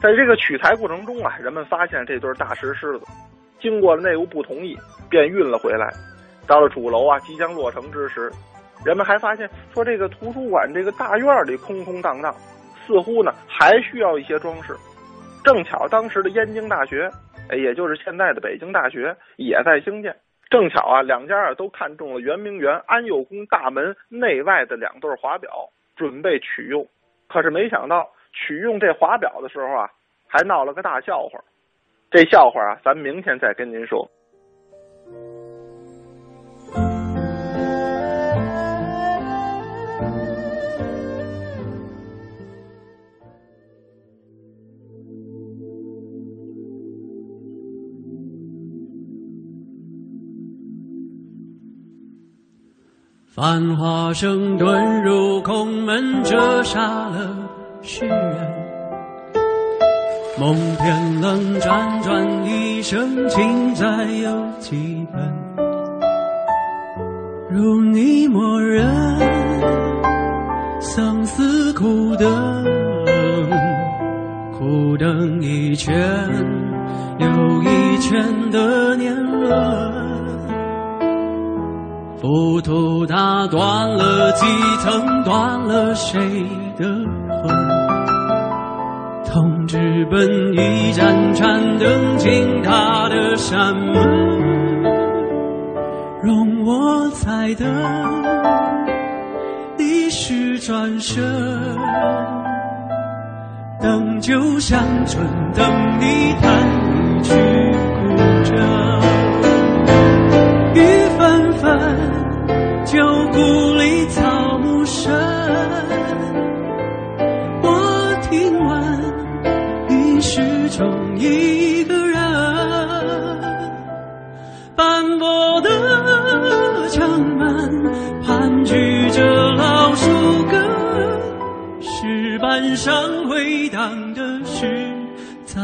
在这个取材过程中啊，人们发现这对大石狮子，经过了内务部同意，便运了回来。到了楚楼啊即将落成之时，人们还发现说这个图书馆这个大院里空空荡荡，似乎呢还需要一些装饰。正巧当时的燕京大学，也就是现在的北京大学，也在兴建。正巧啊，两家啊都看中了圆明园安佑宫大门内外的两对华表，准备取用。可是没想到取用这华表的时候啊，还闹了个大笑话。这笑话啊，咱明天再跟您说。繁华声遁入空门，折煞了世人。梦偏冷辗转一生，情债有几分？如你默认，相思苦等，苦等一圈又一圈的年轮。浮屠打断了几层，断了谁的魂？同志奔一盏盏灯进他的山门，容我再等一时转身，等酒相醇，等你弹一曲古筝。旧故里草木深，我听完你始终一个人。斑驳的墙门盘踞着老树根，石板上回荡的是在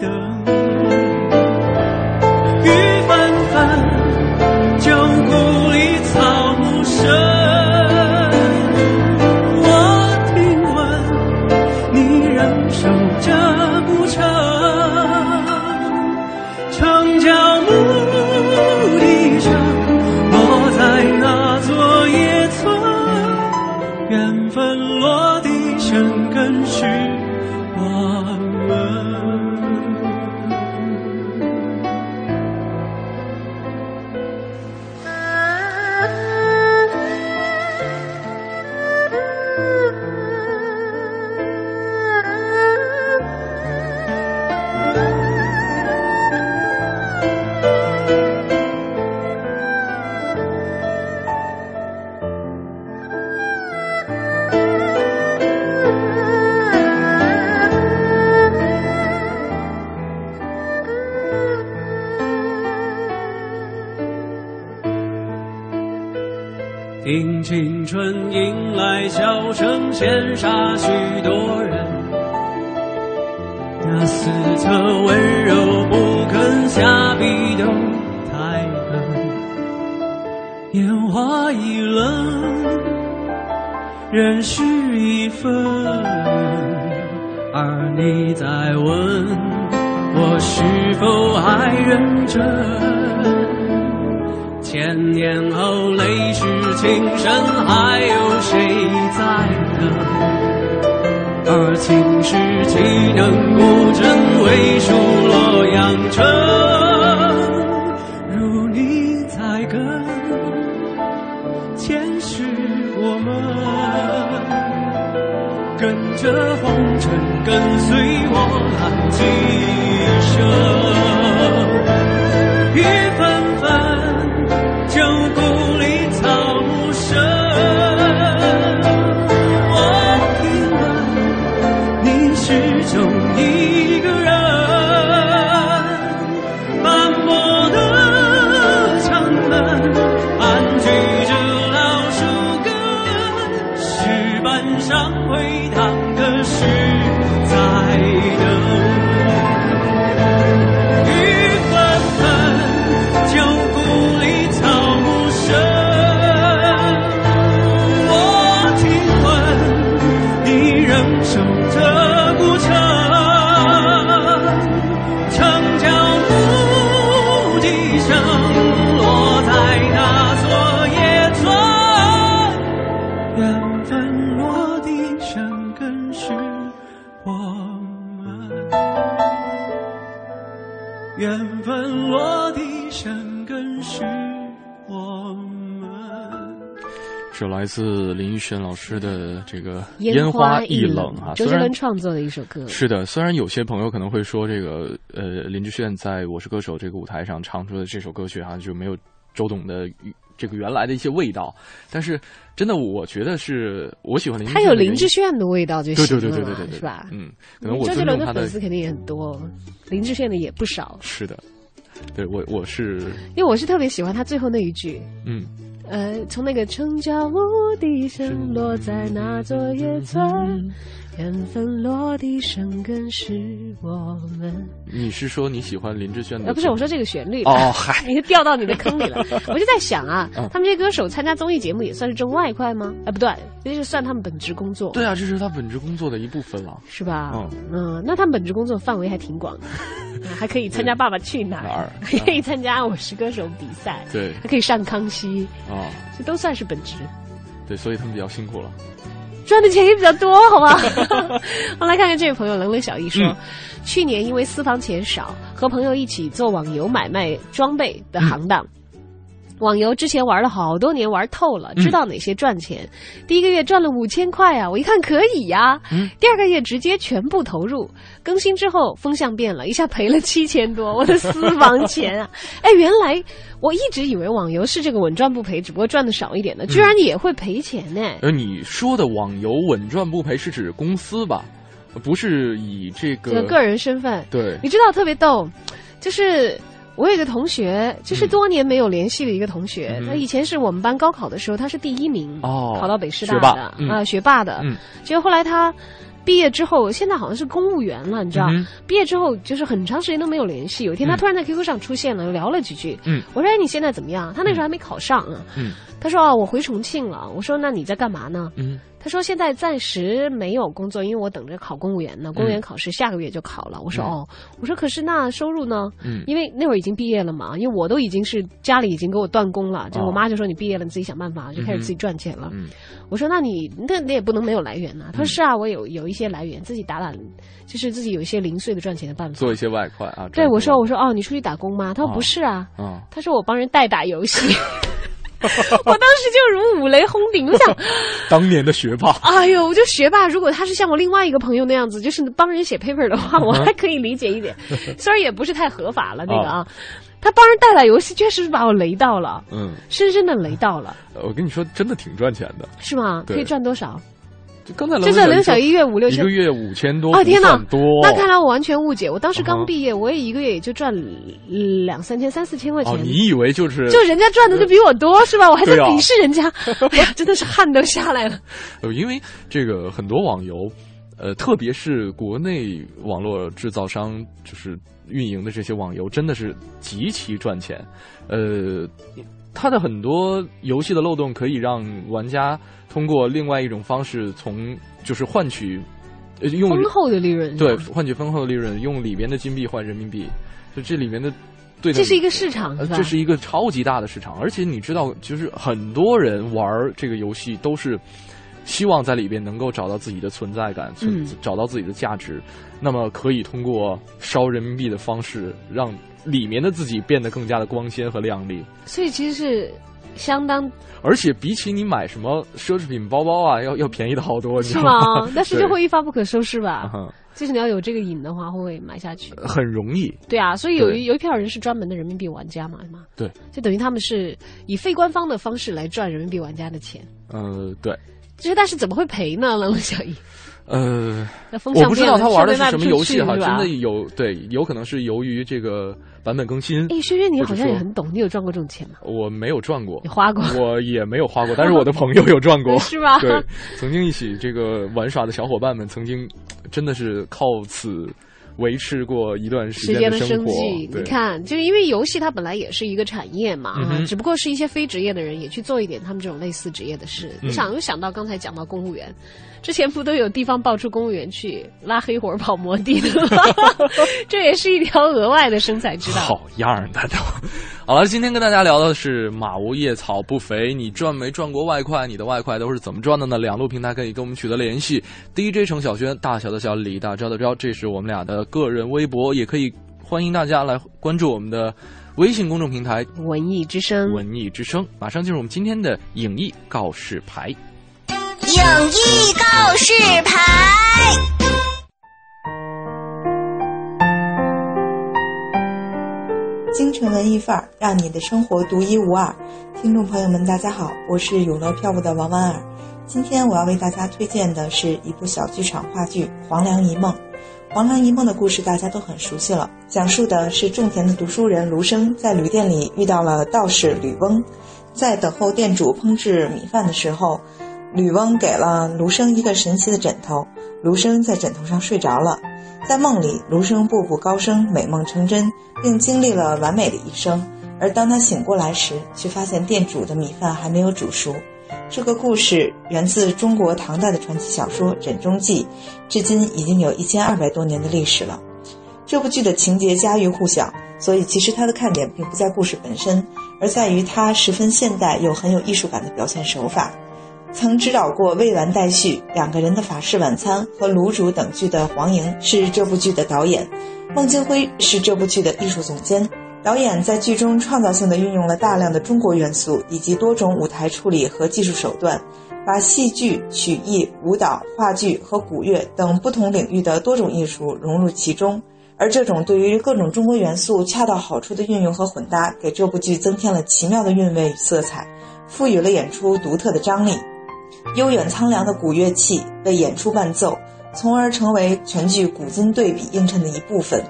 等。雨纷纷，旧故里草深，我听闻你仍守着不成，城郊牧笛声落在那座野村，缘分落地生根是我们。听青春迎来笑声，羡煞许多人。那似侧温柔不肯下笔都太狠，年华已冷，人事已分，而你在问我是否还认真。千年后泪湿情深，还有谁在等？而情诗岂能孤枕，为数洛阳城。如你在跟前世，我们跟着红尘，跟随我浪迹一生。雨纷纷，旧故里草木深，我听闻你始终一个人。斑驳的墙门盘踞着老树根，石板上回荡的是在等。是来自林奕晨老师的这个烟花易冷啊，周杰伦创作的一首歌。是的，虽然有些朋友可能会说这个呃林志炫在我是歌手这个舞台上唱出的这首歌曲啊，就没有周董的这个原来的一些味道，但是真的我觉得是我喜欢林志炫，他有林志炫的味道就行了，对对对对 对, 对, 对是吧？嗯，可能我周杰伦的粉丝肯定也很多，林志炫的也不少。是的，对我我是因为我是特别喜欢他最后那一句，嗯。呃，从那个城郊无笛声落在那座野村，缘分落地生根是我们。你是说你喜欢林志炫的？啊，不是，我说这个旋律。哦，嗨，你掉到你的坑里了。我就在想啊，嗯，他们这些歌手参加综艺节目也算是挣外快吗？哎，不对，这是算他们本职工作。对啊，这是他本职工作的一部分了，是吧？嗯，嗯，那他们本职工作范围还挺广的。还可以参加《爸爸去哪儿》，还可以参加《我是歌手》比赛，对，还可以上《康熙》啊，哦，这都算是本职。对，所以他们比较辛苦了，赚的钱也比较多，好吧？我们来看看这位朋友冷冷小易说，嗯，去年因为私房钱少，和朋友一起做网游买卖装备的行当。嗯，网游之前玩了好多年，玩透了，知道哪些赚钱。嗯，第一个月赚了五千块啊，我一看可以呀，啊嗯。第二个月直接全部投入，更新之后风向变了，一下赔了七千多，我的私房钱啊！哎，原来我一直以为网游是这个稳赚不赔，只不过赚的少一点的，居然也会赔钱呢。呃、嗯，你说的网游稳赚不赔是指公司吧？不是以这个这个个人身份。对，你知道特别逗，就是。我有一个同学，就是多年没有联系的一个同学，嗯，他以前是我们班高考的时候，他是第一名，哦，考到北师大的啊，学霸的。嗯呃、学霸的嗯，结果后来他毕业之后，现在好像是公务员了，你知道？嗯，毕业之后就是很长时间都没有联系。有一天他突然在 Q Q 上出现了，聊了几句。嗯，我说：“哎，你现在怎么样？”他那时候还没考上啊。嗯，他说：“啊，我回重庆了。”我说：“那你在干嘛呢？”嗯，他说：“现在暂时没有工作，因为我等着考公务员呢。公务员考试下个月就考了。嗯”我说：“哦。”我说：“可是那收入呢？”嗯，因为那会儿已经毕业了嘛，因为我都已经是家里已经给我断供了，就我妈就说：“你毕业了，你自己想办法。”就开始自己赚钱了。嗯，我说：“那你那你也不能没有来源呐。”他说：“是啊，我有有。”一些来源，自己打打，就是自己有一些零碎的赚钱的办法，做一些外快啊。对，我说我说哦，你出去打工吗？他说不是啊，哦哦，他说我帮人代打游戏。我当时就如五雷轰顶，我想，当年的学霸。哎呦，我就学霸，如果他是像我另外一个朋友那样子，就是帮人写 paper 的话，我还可以理解一点，虽然也不是太合法了那个啊。哦，他帮人代打游戏，确实是把我雷到了，嗯，深深的雷到了。我跟你说，真的挺赚钱的，是吗？可以赚多少？刚才就是冷小一月五六千，一个月五千多啊！天哪，多！那看来我完全误解。我当时刚毕业，我也一个月也就赚两三千、三四千块钱。哦，你以为就是就人家赚的就比我多是吧？我还在鄙视人家，啊，哎呀，真的是汗都下来了。呃，因为这个很多网游，呃，特别是国内网络制造商就是运营的这些网游，真的是极其赚钱。呃。它的很多游戏的漏洞可以让玩家通过另外一种方式从就是换取用丰厚的利润，对，换取丰厚的利润，用里面的金币换人民币，就这里面的对的，这是一个市场，是吧？这是一个超级大的市场，而且你知道，就是很多人玩这个游戏都是希望在里边能够找到自己的存在感，嗯，找到自己的价值，那么可以通过烧人民币的方式让里面的自己变得更加的光鲜和亮丽，所以其实是相当，而且比起你买什么奢侈品包包啊，要要便宜的好多，是吗？但是就会一发不可收拾吧。就是你要有这个瘾的话，会不会买下去？很容易。对啊，所以有有一票人是专门的人民币玩家嘛，是吗？对，就等于他们是以非官方的方式来赚人民币玩家的钱。呃，对。就是，但是怎么会赔呢？冷冷小易。呃，我不知道他玩的是什么游戏哈，真的有对，有可能是由于这个版本更新。哎，轩轩，你好像也很懂，你有赚过这种钱吗？我没有赚过，你花过？我也没有花过，但是我的朋友有赚过，是吧？对，曾经一起这个玩耍的小伙伴们，曾经真的是靠此维持过一段时间的生活。你看，就是因为游戏它本来也是一个产业嘛，嗯，只不过是一些非职业的人也去做一点他们这种类似职业的事。嗯，你想又想到刚才讲到公务员，之前不都有地方爆出公务员去拉黑活跑摩的吗？这也是一条额外的生财之道。好样的都！好了，今天跟大家聊的是马无夜草不肥，你赚没赚过外快？你的外快都是怎么赚的呢？两路平台可以跟我们取得联系。D J 程小轩，大小的小李，大招的招，这是我们俩的个人微博，也可以欢迎大家来关注我们的微信公众平台文艺之声，文艺之声马上进入我们今天的影艺告示牌。影艺告示牌，京城文艺范儿，让你的生活独一无二。听众朋友们大家好，我是永乐票务的王婉尔。今天我要为大家推荐的是一部小剧场话剧《黄粱一梦》。黄粱一梦的故事大家都很熟悉了，讲述的是种田的读书人卢生在旅店里遇到了道士吕翁，在等候店主烹制米饭的时候，吕翁给了卢生一个神奇的枕头，卢生在枕头上睡着了。在梦里，卢生步步高升，美梦成真，并经历了完美的一生。而当他醒过来时，却发现店主的米饭还没有煮熟。这个故事源自中国唐代的传奇小说《枕中记》，至今已经有一千二百多年的历史了。这部剧的情节家喻户晓，所以其实它的看点并不在故事本身，而在于它十分现代又很有艺术感的表现手法。曾指导过《未完待续》《两个人的法式晚餐》和《卤煮》等剧的黄莹是这部剧的导演，孟京辉是这部剧的艺术总监。导演在剧中创造性地运用了大量的中国元素以及多种舞台处理和技术手段，把戏剧、曲艺、舞蹈、话剧和古乐等不同领域的多种艺术融入其中，而这种对于各种中国元素恰到好处的运用和混搭，给这部剧增添了奇妙的韵味与色彩，赋予了演出独特的张力。悠远苍凉的古乐器为演出伴奏，从而成为全剧古今对比映衬的一部分。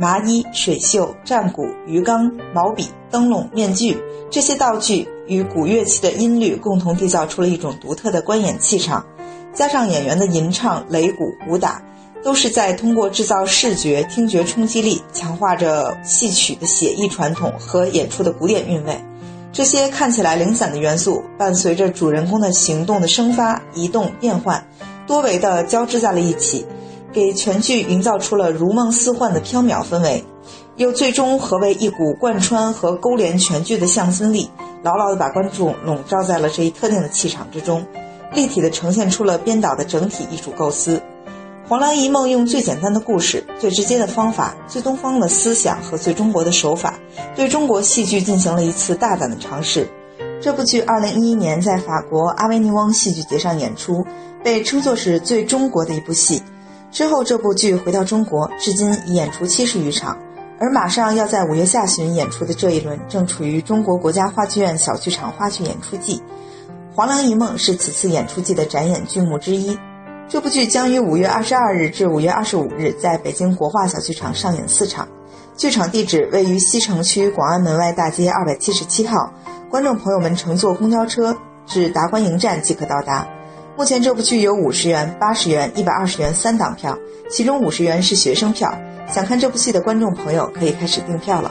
麻衣、水袖、战鼓、鱼缸、毛笔、灯笼、面具，这些道具与古乐器的音律共同缔造出了一种独特的观演气场，加上演员的吟唱、擂鼓、武打，都是在通过制造视觉、听觉冲击力，强化着戏曲的写意传统和演出的古典韵味。这些看起来零散的元素，伴随着主人公的行动的生发、移动、变换，多维的交织在了一起，给全剧营造出了如梦似幻的缥缈氛围，又最终合为一股贯穿和勾连全剧的向心力，牢牢地把观众笼罩在了这一特定的气场之中，立体地呈现出了编导的整体艺术构思。黄粱一梦用最简单的故事、最直接的方法、最东方的思想和最中国的手法，对中国戏剧进行了一次大胆的尝试。这部剧二零一一年在法国阿维尼翁戏剧节上演出，被称作是最中国的一部戏。之后这部剧回到中国，至今已演出七十余场，而马上要在五月下旬演出的这一轮正处于中国国家话剧院小剧场话剧演出季。黄粱一梦是此次演出季的展演剧目之一。这部剧将于五月二十二日至五月二十五日在北京国画小剧场上演四场，剧场地址位于西城区广安门外大街二百七十七号，观众朋友们乘坐公交车至达观营站即可到达。目前这部剧有五十元、八十元、一百二十元三档票，其中五十元是学生票，想看这部戏的观众朋友可以开始订票了。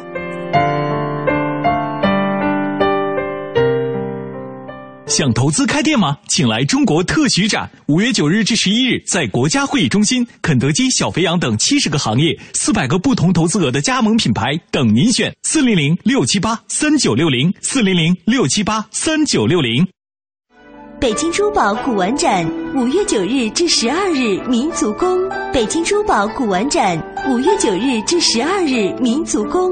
想投资开店吗？请来中国特许展，五月九日至十一日在国家会议中心、肯德基、小肥羊等七十个行业、四百个不同投资额的加盟品牌等您选。 四零零 六七八 三九六零 四零零 六七八 三九六零。 北京珠宝古玩展五月九日至十二日民族宫，北京珠宝古玩展五月九日至十二日民族宫。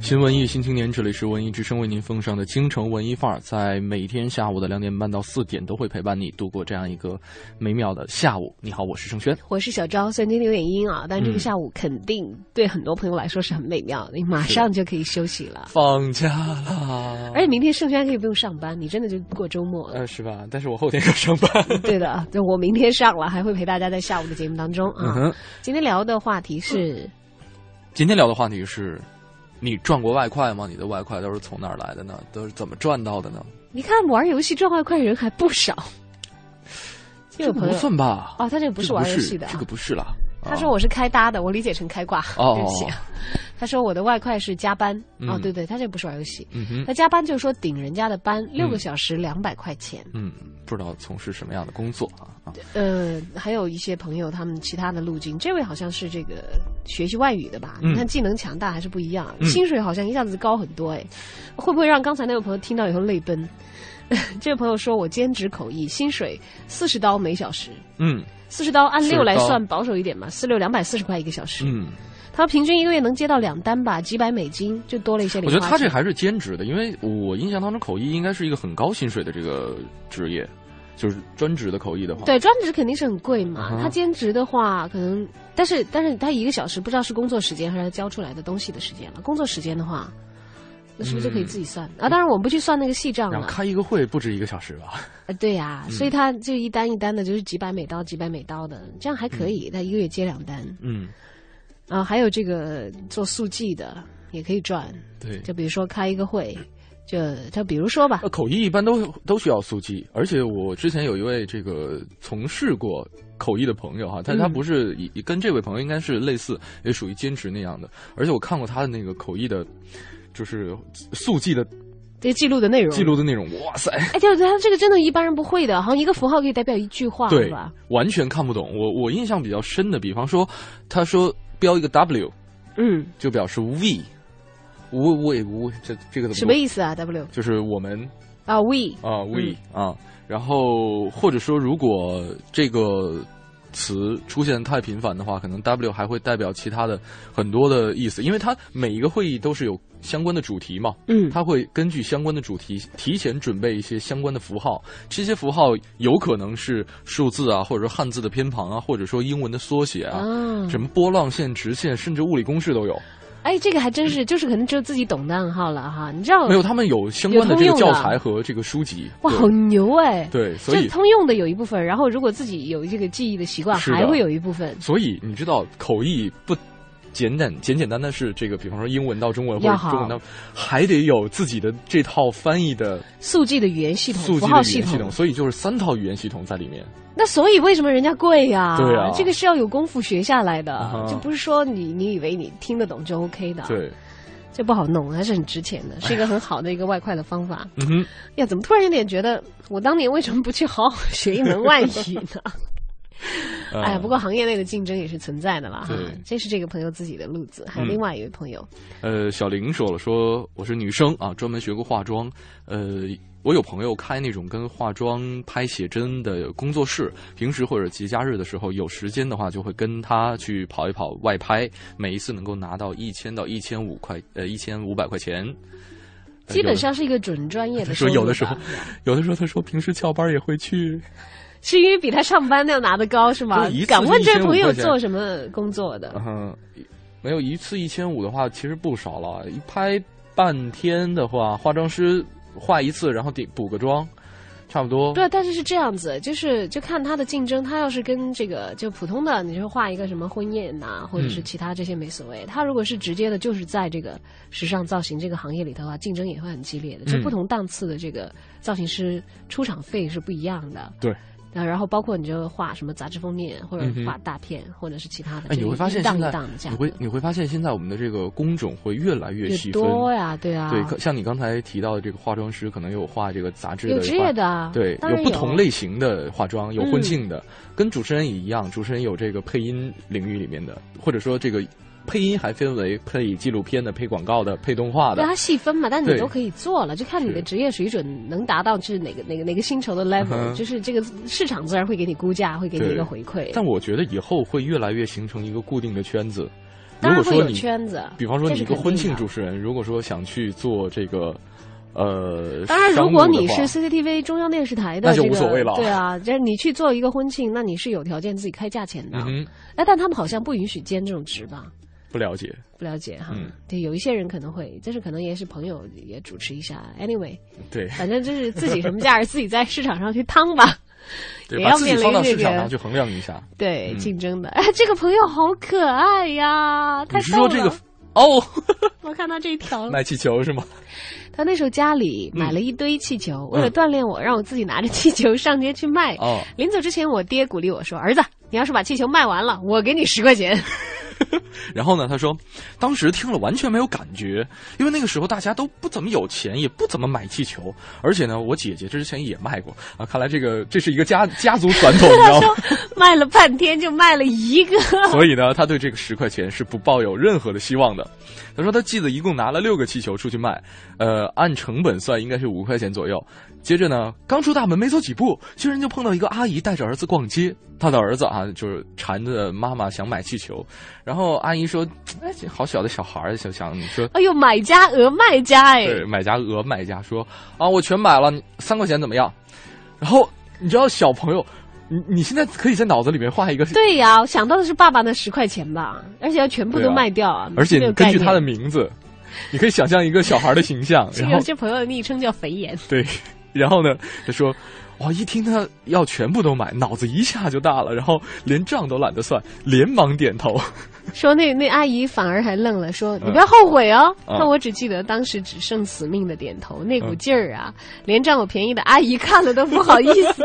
新文艺新青年，这里是文艺之声为您奉上的京城文艺范儿，在每天下午的两点半到四点都会陪伴你度过这样一个美妙的下午。你好，我是盛轩，我是小昭。虽然今天有点阴啊，但这个下午肯定对很多朋友来说是很美妙的，你马上就可以休息了，放假了。而且明天盛轩可以不用上班，你真的就过周末了，呃、是吧？但是我后天要上班。对的，对，我明天上了，还会陪大家在下午的节目当中啊。嗯、今天聊的话题是，今天聊的话题是。你赚过外快吗？你的外快都是从哪儿来的呢？都是怎么赚到的呢？你看玩游戏赚外快人还不少，这个不算吧？哦，他这个不是玩游戏的，这个不是啦。他说我是开搭的，我理解成开挂，对不起。他说我的外快是加班啊，对对，他这不是玩游戏。那加班就是说顶人家的班，六个小时两百块钱。嗯，不知道从事什么样的工作啊？呃，还有一些朋友他们其他的路径，这位好像是这个学习外语的吧？你看技能强大还是不一样，薪水好像一下子高很多哎，会不会让刚才那位朋友听到以后泪奔？这位朋友说我兼职口译，薪水四十刀每小时。嗯。四十刀按六来算保守一点嘛，四六两百四十块一个小时。嗯，他平均一个月能接到两单吧，几百美金就多了一些零花钱。我觉得他这还是兼职的，因为我印象当中口译应该是一个很高薪水的这个职业，就是专职的口译的话。对，专职肯定是很贵嘛。嗯、他兼职的话，可能但是但是他一个小时不知道是工作时间还是交出来的东西的时间了。工作时间的话，那是不是就可以自己算、嗯、啊？当然我们不去算那个细账了。开一个会不止一个小时吧？呃，对呀、啊，嗯、所以他就一单一单的，就是几百美刀、几百美刀的，这样还可以。嗯、他一个月接两单，嗯，啊，还有这个做速记的也可以赚，对，就比如说开一个会，就就比如说吧，口译一般都都需要速记，而且我之前有一位这个从事过口译的朋友哈，但他不是、嗯、跟这位朋友应该是类似，也属于兼职那样的，而且我看过他的那个口译的，就是速记的。这记录的内容，记录的内容，哇塞！哎，对对，他这个真的一般人不会的，好像一个符号可以代表一句话，对吧？完全看不懂。我我印象比较深的，比方说，他说标一个 W， 嗯，就表示 We， 我我我这这个怎么什么意思啊 ？W 就是我们啊 We 啊 We 啊，然后或者说如果这个词出现太频繁的话，可能 W 还会代表其他的很多的意思，因为它每一个会议都是有相关的主题嘛，嗯，它会根据相关的主题提前准备一些相关的符号，这些符号有可能是数字啊，或者说汉字的偏旁啊，或者说英文的缩写啊，啊什么波浪线、直线，甚至物理公式都有。哎，这个还真是，就是可能只有自己懂的暗号了哈，你知道？没有，他们有相关的这个教材和这个书籍。哇，好牛哎！对，所以通用的有一部分，然后如果自己有这个记忆的习惯，还会有一部分。所以你知道，口译不简单，简简单单是这个，比方说英文到中文或者中文到，还得有自己的这套翻译的速记的语言系统、符号系统，所以就是三套语言系统在里面。那所以为什么人家贵呀？对啊，这个是要有功夫学下来的，就不是说你你以为你听得懂就 OK 的。对，这不好弄，还是很值钱的，是一个很好的一个外快的方法。嗯哼，呀，怎么突然有点觉得我当年为什么不去好好学一门外语呢？哎呀，不过行业内的竞争也是存在的啦。对，这是这个朋友自己的路子。还有另外一位朋友，嗯、呃，小玲说了，说我是女生啊，专门学过化妆。呃，我有朋友开那种跟化妆、拍写真的工作室，平时或者节假日的时候有时间的话，就会跟他去跑一跑外拍，每一次能够拿到一千到一千五块，呃，一千五百块钱。呃、基本上是一个准专业的收入。说有的时候，有的时候他说平时翘班也会去。是因为比他上班要拿得高是吗？敢问这位朋友做什么工作的？嗯，没有一次一千五的话，其实不少了。一拍半天的话，化妆师化一次，然后得补个妆，差不多。对，但是是这样子，就是就看他的竞争。他要是跟这个就普通的，你就画一个什么婚宴呐、啊，或者是其他这些没所谓。嗯、他如果是直接的，就是在这个时尚造型这个行业里头啊，竞争也会很激烈的。就不同档次的这个造型师出场费是不一样的。对。啊，然后包括你就画什么杂志封面，或者画大片，嗯、或者是其他的。哎，你会发现现在你会你会发现现在我们的这个工种会越来越细分。多呀，对啊。对，像你刚才提到的这个化妆师，可能有画这个杂志的，有职业的啊。对，有不同类型的化妆，有婚庆的，嗯、跟主持人也一样，主持人有这个配音领域里面的，或者说这个。配音还分为配纪录片的、配广告的、配动画的，对它细分嘛，但你都可以做了，就看你的职业水准能达到是哪个哪个哪个薪酬的 level，、嗯、就是这个市场自然会给你估价，会给你一个回馈。但我觉得以后会越来越形成一个固定的圈子，当然会有圈子。比方说你一个婚庆主持人，如果说想去做这个。呃，当然，如果你是 C C T V 中央电视台的、这个，那就无所谓了。对啊，就是你去做一个婚庆，那你是有条件自己开价钱的。嗯，哎，但他们好像不允许兼这种职吧？不了解，不了解哈。嗯、对，有一些人可能会，但是可能也是朋友也主持一下。Anyway， 对，反正就是自己什么价，自己在市场上去趟吧。对，也要面临这个、把自己放到市场上去衡量一下。对，嗯、竞争的。哎，这个朋友好可爱呀！你是说这个？哦，我看到这一条卖气球是吗？他那时候家里买了一堆气球，嗯、为了锻炼我，让我自己拿着气球上街去卖。哦，临走之前，我爹鼓励我说：“儿子，你要是把气球卖完了，我给你十块钱。”然后呢，他说，当时听了完全没有感觉，因为那个时候大家都不怎么有钱，也不怎么买气球，而且呢，我姐姐之前也卖过啊。看来这个这是一个家家族传统，你知道吗？卖了半天就卖了一个，所以呢，他对这个十块钱是不抱有任何的希望的。他说他记得一共拿了六个气球出去卖，呃，按成本算应该是五块钱左右。接着呢，刚出大门没走几步，居然就碰到一个阿姨带着儿子逛街。他的儿子啊，就是缠着妈妈想买气球，然后阿姨说：“哎，好小的小孩儿，想想你说。”哎呦，买家讹卖家哎！对，买家讹卖家说：“啊，我全买了，三块钱怎么样？”然后你知道小朋友，你你现在可以在脑子里面画一个。对呀、啊，想到的是爸爸那十块钱吧，而且要全部都卖掉啊！啊而且根据他的名字，你可以想象一个小孩的形象。然后有些朋友的昵称叫肥盐。对。然后呢，他说：“哇！一听他要全部都买，脑子一下就大了，然后连账都懒得算，连忙点头。”说那那阿姨反而还愣了，说：“你不要后悔哦。嗯”那我只记得当时只剩死命的点头，那股劲儿啊，嗯、连占我便宜的阿姨看了都不好意思。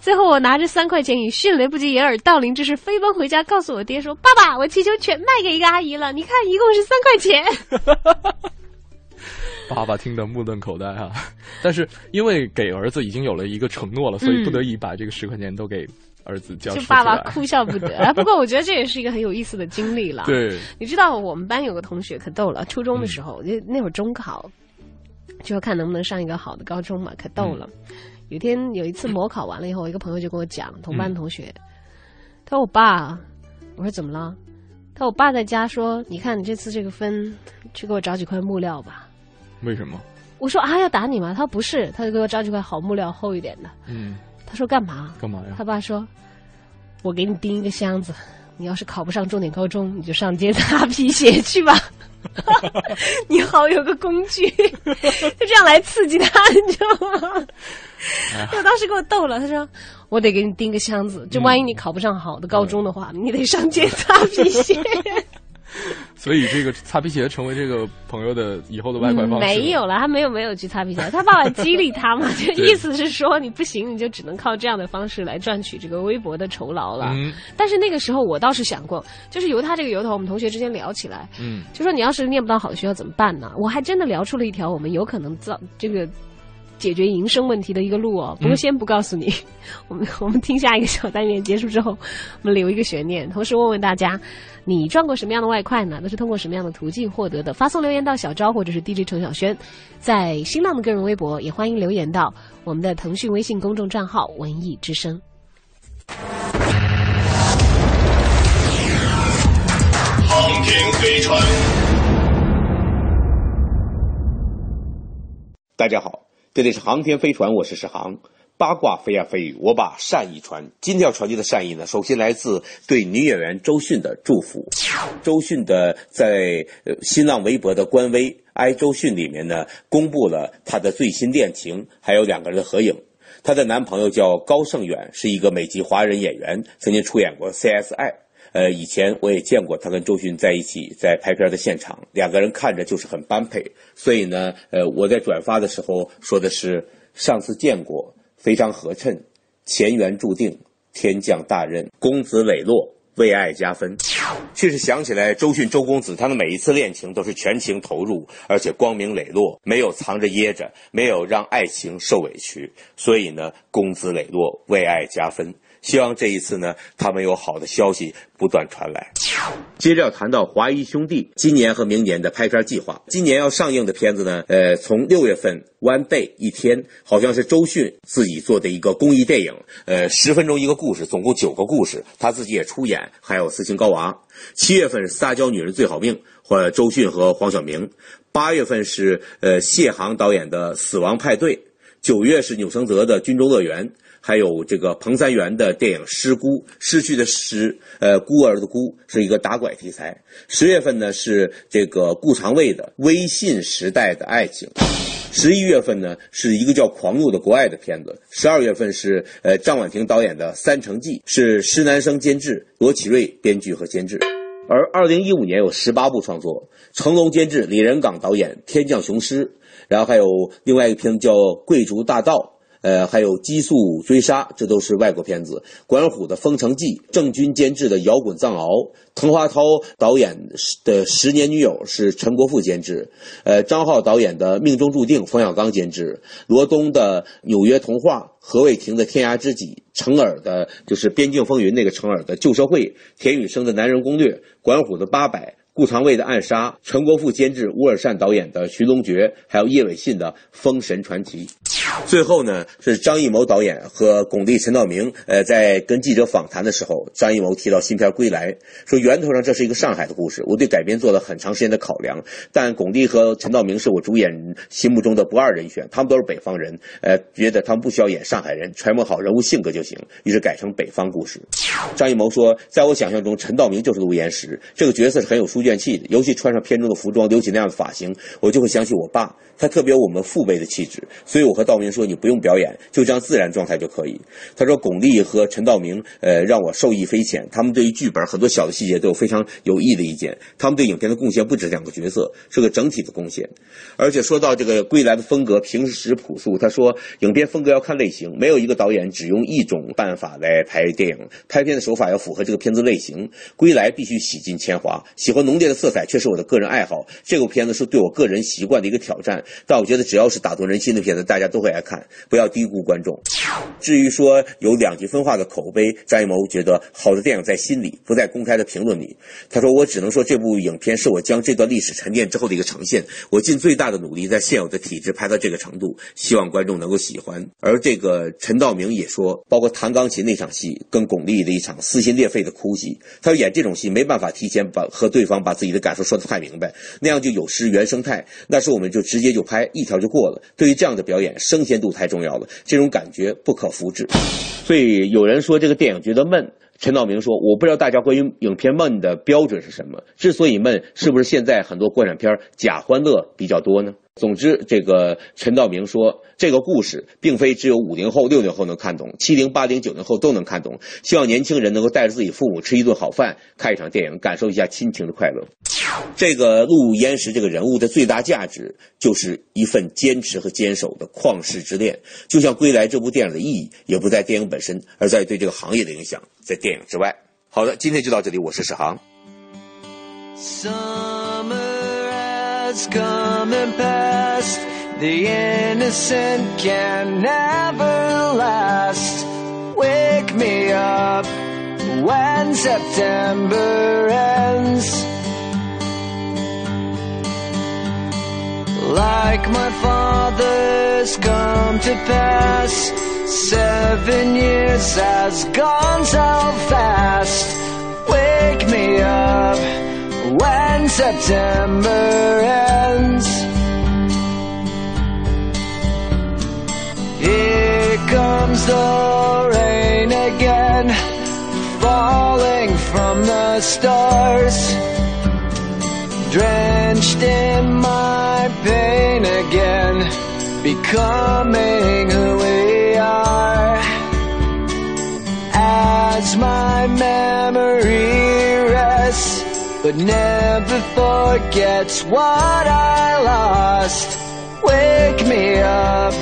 最后我拿着三块钱，以迅雷不及掩耳盗铃之势飞奔回家，告诉我爹说：“爸爸，我气球全卖给一个阿姨了，你看一共是三块钱。”爸爸听得目瞪口呆啊！但是因为给儿子已经有了一个承诺了，所以不得已把这个十块钱都给儿子交出来。就爸爸哭笑不得。哎，不过我觉得这也是一个很有意思的经历了。对，你知道我们班有个同学可逗了，初中的时候，嗯、那会儿中考，就看能不能上一个好的高中嘛，可逗了。嗯、有天有一次模考完了以后，一个朋友就跟我讲，同班同学，嗯、他说我爸，我说怎么了？他说我爸在家说，你看你这次这个分，去给我找几块木料吧。为什么？我说啊，要打你吗？他说不是，他就给我找几块好木料厚一点的。嗯，他说干嘛？干嘛呀？他爸说，我给你钉一个箱子，你要是考不上重点高中，你就上街擦皮鞋去吧。你好，有个工具，就这样来刺激他，你知道吗？他当时给我逗了，他说我得给你钉个箱子，就万一你考不上好的高中的话，嗯、你得上街擦皮鞋。所以这个擦皮鞋成为这个朋友的以后的外快方式、嗯、没有了，他没有没有去擦皮鞋，他爸爸激励他嘛，就意思是说你不行，你就只能靠这样的方式来赚取这个微薄的酬劳了。嗯、但是那个时候我倒是想过，就是由他这个由头，我们同学之间聊起来，嗯，就说你要是念不到好的学校怎么办呢？我还真的聊出了一条我们有可能造这个解决营生问题的一个路哦。不过先不告诉你，嗯、我们我们听下一个小单元结束之后，我们留一个悬念，同时问问大家。你赚过什么样的外快呢？都是通过什么样的途径获得的？发送留言到小昭或者是 D J 程小轩，在新浪的个人微博，也欢迎留言到我们的腾讯微信公众账号文艺之声。航天飞船。大家好，这里是航天飞船，我是史航。八卦飞呀飞，我把善意传。今天要传递的善意呢，首先来自对女演员周迅的祝福。周迅的在新浪微博的官微爱周迅里面呢，公布了她的最新恋情，还有两个人的合影。她的男朋友叫高胜远，是一个美籍华人演员，曾经出演过 C S I。呃，以前我也见过他跟周迅在一起在拍片的现场，两个人看着就是很般配。所以呢，呃，我在转发的时候说的是上次见过。非常合衬，前缘注定，天降大任，公子磊落，为爱加分。确实想起来，周迅周公子他的每一次恋情都是全情投入，而且光明磊落，没有藏着掖着，没有让爱情受委屈。所以呢，公子磊落，为爱加分。希望这一次呢，他们有好的消息不断传来。接着要谈到华谊兄弟今年和明年的拍片计划。今年要上映的片子呢，呃，从六月份 One Day 一天，好像是周迅自己做的一个公益电影，呃，十分钟一个故事，总共九个故事，他自己也出演，还有斯琴高娃。七月份是撒娇女人最好命，和周迅和黄晓明。八月份是呃谢航导演的死亡派对。九月是钮承泽的军中乐园。还有这个彭三元的电影《失孤》，失去的失，呃，孤儿的孤，是一个打拐题材。十月份呢是这个顾长卫的《微信时代的爱情》，十一月份呢是一个叫《狂怒》的国外的片子，十二月份是呃张婉婷导演的《三城记》，是施南生监制，罗启瑞编剧和监制。而二零一五年有十八部创作，成龙监制，李仁港导演，天降雄狮，然后还有另外一篇叫《贵族大盗》，呃，还有《激素追杀》，这都是外国片子。管虎的《封城记》，郑钧监制的《摇滚藏獒》，滕华涛导演的《十年女友》是陈国富监制，呃，张浩导演的《命中注定》，冯小刚监制，罗东的《纽约童话》，何卫婷的《天涯知己》。程耳的就是《边境风云》那个程耳的《旧社会》，田雨生的《男人攻略》，管虎的《八百》，顾长卫的《暗杀》，陈国富监制，乌尔善导演的《寻龙诀》，还有叶伟信的《封神传奇》。最后呢，是张艺谋导演和巩俐、陈道明，呃，在跟记者访谈的时候，张艺谋提到新片《归来》，说源头上这是一个上海的故事，我对改编做了很长时间的考量，但巩俐和陈道明是我主演心目中的不二人选，他们都是北方人，呃，觉得他们不需要演上海人，揣摩好人物性格就行，于是改成北方故事。张艺谋说，在我想象中，陈道明就是陆焉识，这个角色是很有书卷气的，尤其穿上片中的服装，留起那样的发型，我就会想起我爸，他特别有我们父辈的气质，所以我和道明说你不用表演，就这样自然状态就可以。他说巩俐和陈道明呃，让我受益匪浅，他们对于剧本很多小的细节都有非常有益的意见，他们对影片的贡献不止两个角色，是个整体的贡献。而且说到这个归来的风格平时朴素，他说影片风格要看类型，没有一个导演只用一种办法来拍电影，拍片的手法要符合这个片子类型，归来必须洗尽铅华，喜欢浓烈的色彩却是我的个人爱好，这个片子是对我个人习惯的一个挑战，但我觉得只要是打动人心的片子，大家都会爱看，不要低估观众。至于说有两极分化的口碑，张艺谋觉得好的电影在心里，不在公开的评论里。他说我只能说这部影片是我将这段历史沉淀之后的一个呈现，我尽最大的努力在现有的体制拍到这个程度，希望观众能够喜欢。而这个陈道明也说，包括弹钢琴那场戏跟巩俐的一场撕心裂肺的哭戏，他演这种戏没办法提前把和对方把自己的感受说得太明白，那样就有失原生态，那时我们就直接就拍一条就过了，对于这样的表演生鲜度太重要了，这种感觉不可复制。所以有人说这个电影觉得闷，陈道明说我不知道大家关于影片闷的标准是什么，之所以闷，是不是现在很多国产片假欢乐比较多呢？总之这个陈道明说，这个故事并非只有五零后六零后能看懂，七零八零九零后都能看懂，希望年轻人能够带着自己父母吃一顿好饭，看一场电影，感受一下亲情的快乐。这个陆焉识这个人物的最大价值，就是一份坚持和坚守的旷世之恋，就像《归来》这部电影的意义也不在电影本身，而在于对这个行业的影响，在电影之外。好的，今天就到这里，我是史航。It's come and past, the innocent can never last. Wake me up when September ends. Like my father's come to pass, seven years has gone so fast. Wake me up when September ends. Here comes the rain again, falling from the stars, drenched in my pain again, becoming who we are. As my memory rests, but never forgets what I lost. Wake me up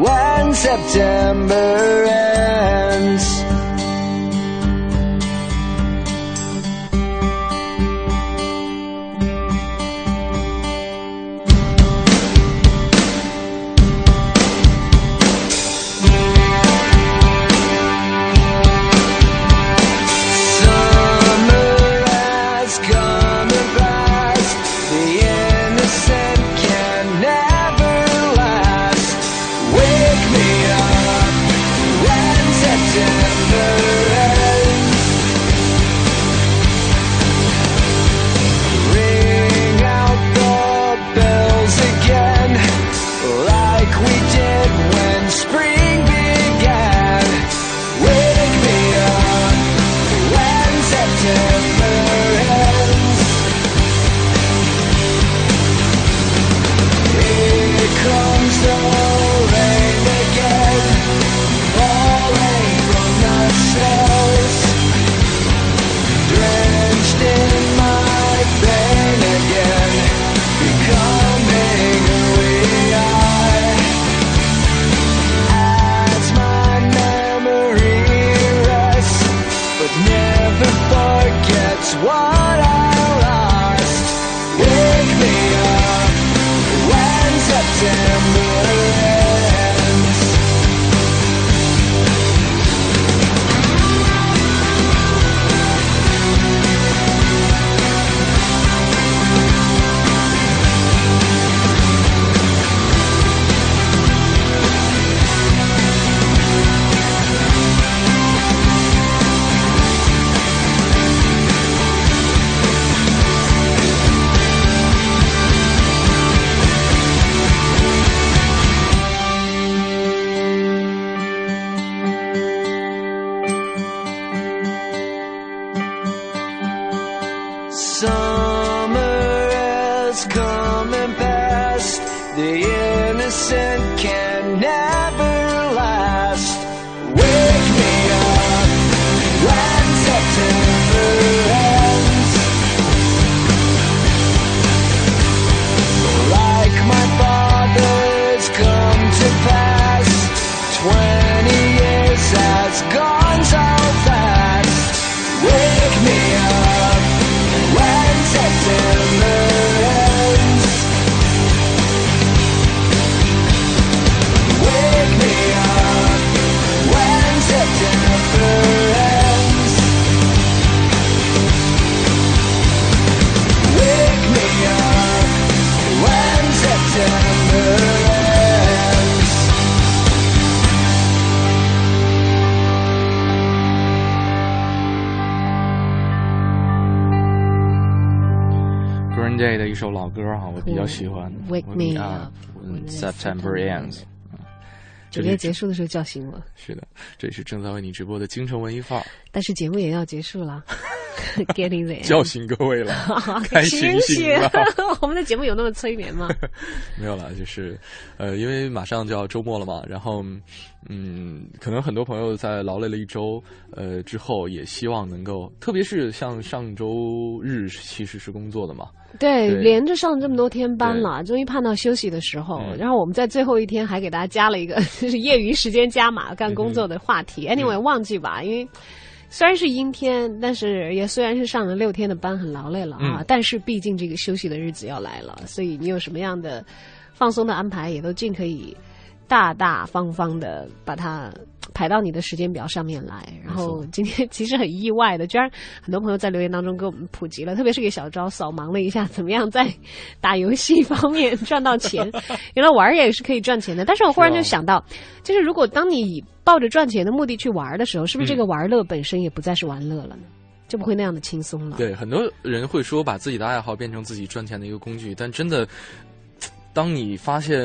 when September ends. Yeah. 这的一首老歌哈，我比较喜欢。Wake me up when September ends。九月结束的时候叫醒我。是的，这里是正在为你直播的京城文艺范儿。但是节目也要结束了 ，Getting there。叫醒各位了，该醒醒了。我们的节目有那么催眠吗？没有了，就是呃，因为马上就要周末了嘛，然后。嗯，可能很多朋友在劳累了一周，呃，之后也希望能够，特别是像上周日其实是工作的嘛，对，对连着上这么多天班了，终于盼到休息的时候。嗯、然后我们在最后一天还给大家加了一个，就是业余时间加码干工作的话题。嗯、anyway， 忘记吧，因为虽然是阴天，但是也虽然是上了六天的班，很劳累了啊，嗯、但是毕竟这个休息的日子要来了，所以你有什么样的放松的安排，也都尽可以。大大方方的把它排到你的时间表上面来，然后今天其实很意外的，居然很多朋友在留言当中给我们普及了，特别是给小昭扫盲了一下，怎么样在打游戏方面赚到钱。原来玩也是可以赚钱的，但是我忽然就想到，是哦、就是如果当你抱着赚钱的目的去玩的时候，是不是这个玩乐本身也不再是玩乐了呢？嗯就不会那样的轻松了。对，很多人会说把自己的爱好变成自己赚钱的一个工具，但真的当你发现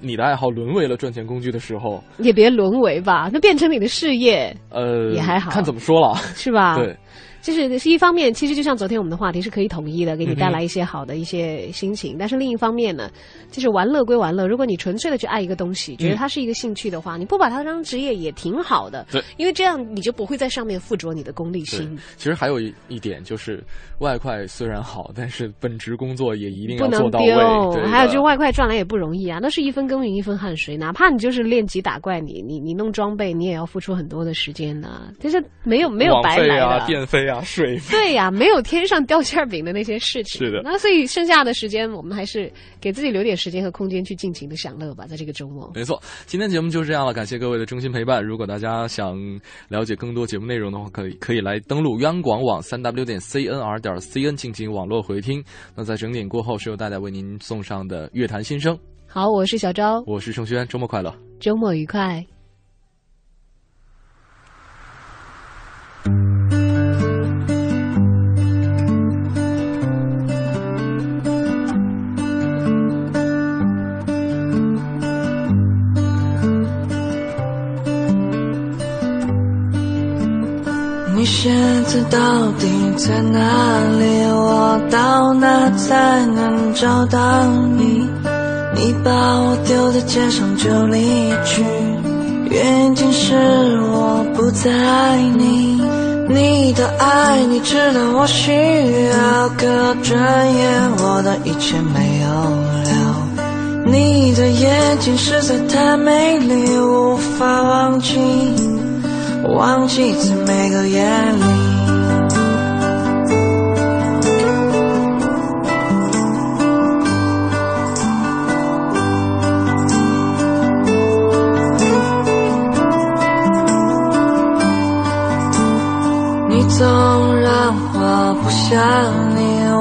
你的爱好沦为了赚钱工具的时候，也别沦为吧，那变成你的事业，呃，也还好，看怎么说了，是吧？对，就是是一方面，其实就像昨天我们的话题是可以统一的，给你带来一些好的一些心情。嗯、但是另一方面呢，就是玩乐归玩乐，如果你纯粹的去爱一个东西，觉得它是一个兴趣的话，嗯、你不把它当职业也挺好的，对，因为这样你就不会在上面附着你的功利心。其实还有一一点就是，外快虽然好，但是本职工作也一定要做到位。不能丢。还有就是外快。赚来也不容易啊，那是一分耕耘一分汗水，哪怕你就是练级打怪，你你你弄装备，你也要付出很多的时间呢、啊。但是没有没有白来的，啊、电费啊，水费对呀、啊，没有天上掉馅饼的那些事情。是的，那所以剩下的时间，我们还是给自己留点时间和空间去尽情的享乐吧，在这个周末。没错，今天节目就是这样了，感谢各位的衷心陪伴。如果大家想了解更多节目内容的话，可以可以来登录央广网三 w 点 c n r 点 c n 进行网络回听。那在整点过后，是由大家为您送上的乐坛。先生好，我是小昭，我是盛轩，周末快乐，周末愉快。你现在到底在哪里？我到哪才能找到你？你把我丢在街上就离去，原因是我不再爱你。你的爱你知道我需要，可转眼我的一切没有了。你的眼睛实在太美丽，无法忘记，忘记在每个夜里。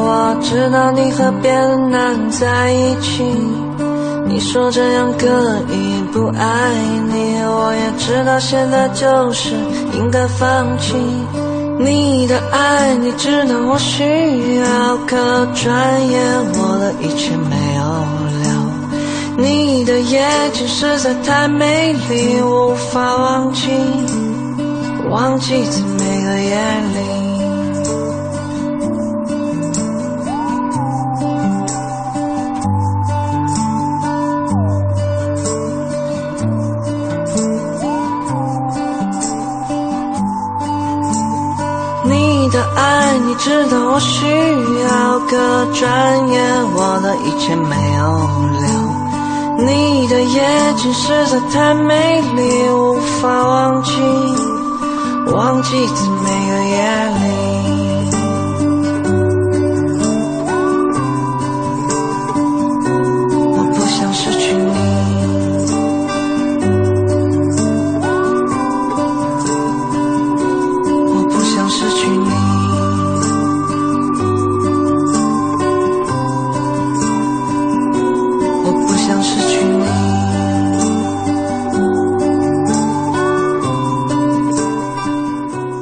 我知道你和别的男人在一起，你说这样可以不爱你，我也知道现在就是应该放弃你的爱，你知道我需要，可转眼我的一切没有留，你的眼睛实在太美丽，我无法忘记，忘记在每个夜里。爱你知道我需要，可转眼我的一切没有留，你的眼睛实在太美丽，无法忘记，忘记在每个夜里。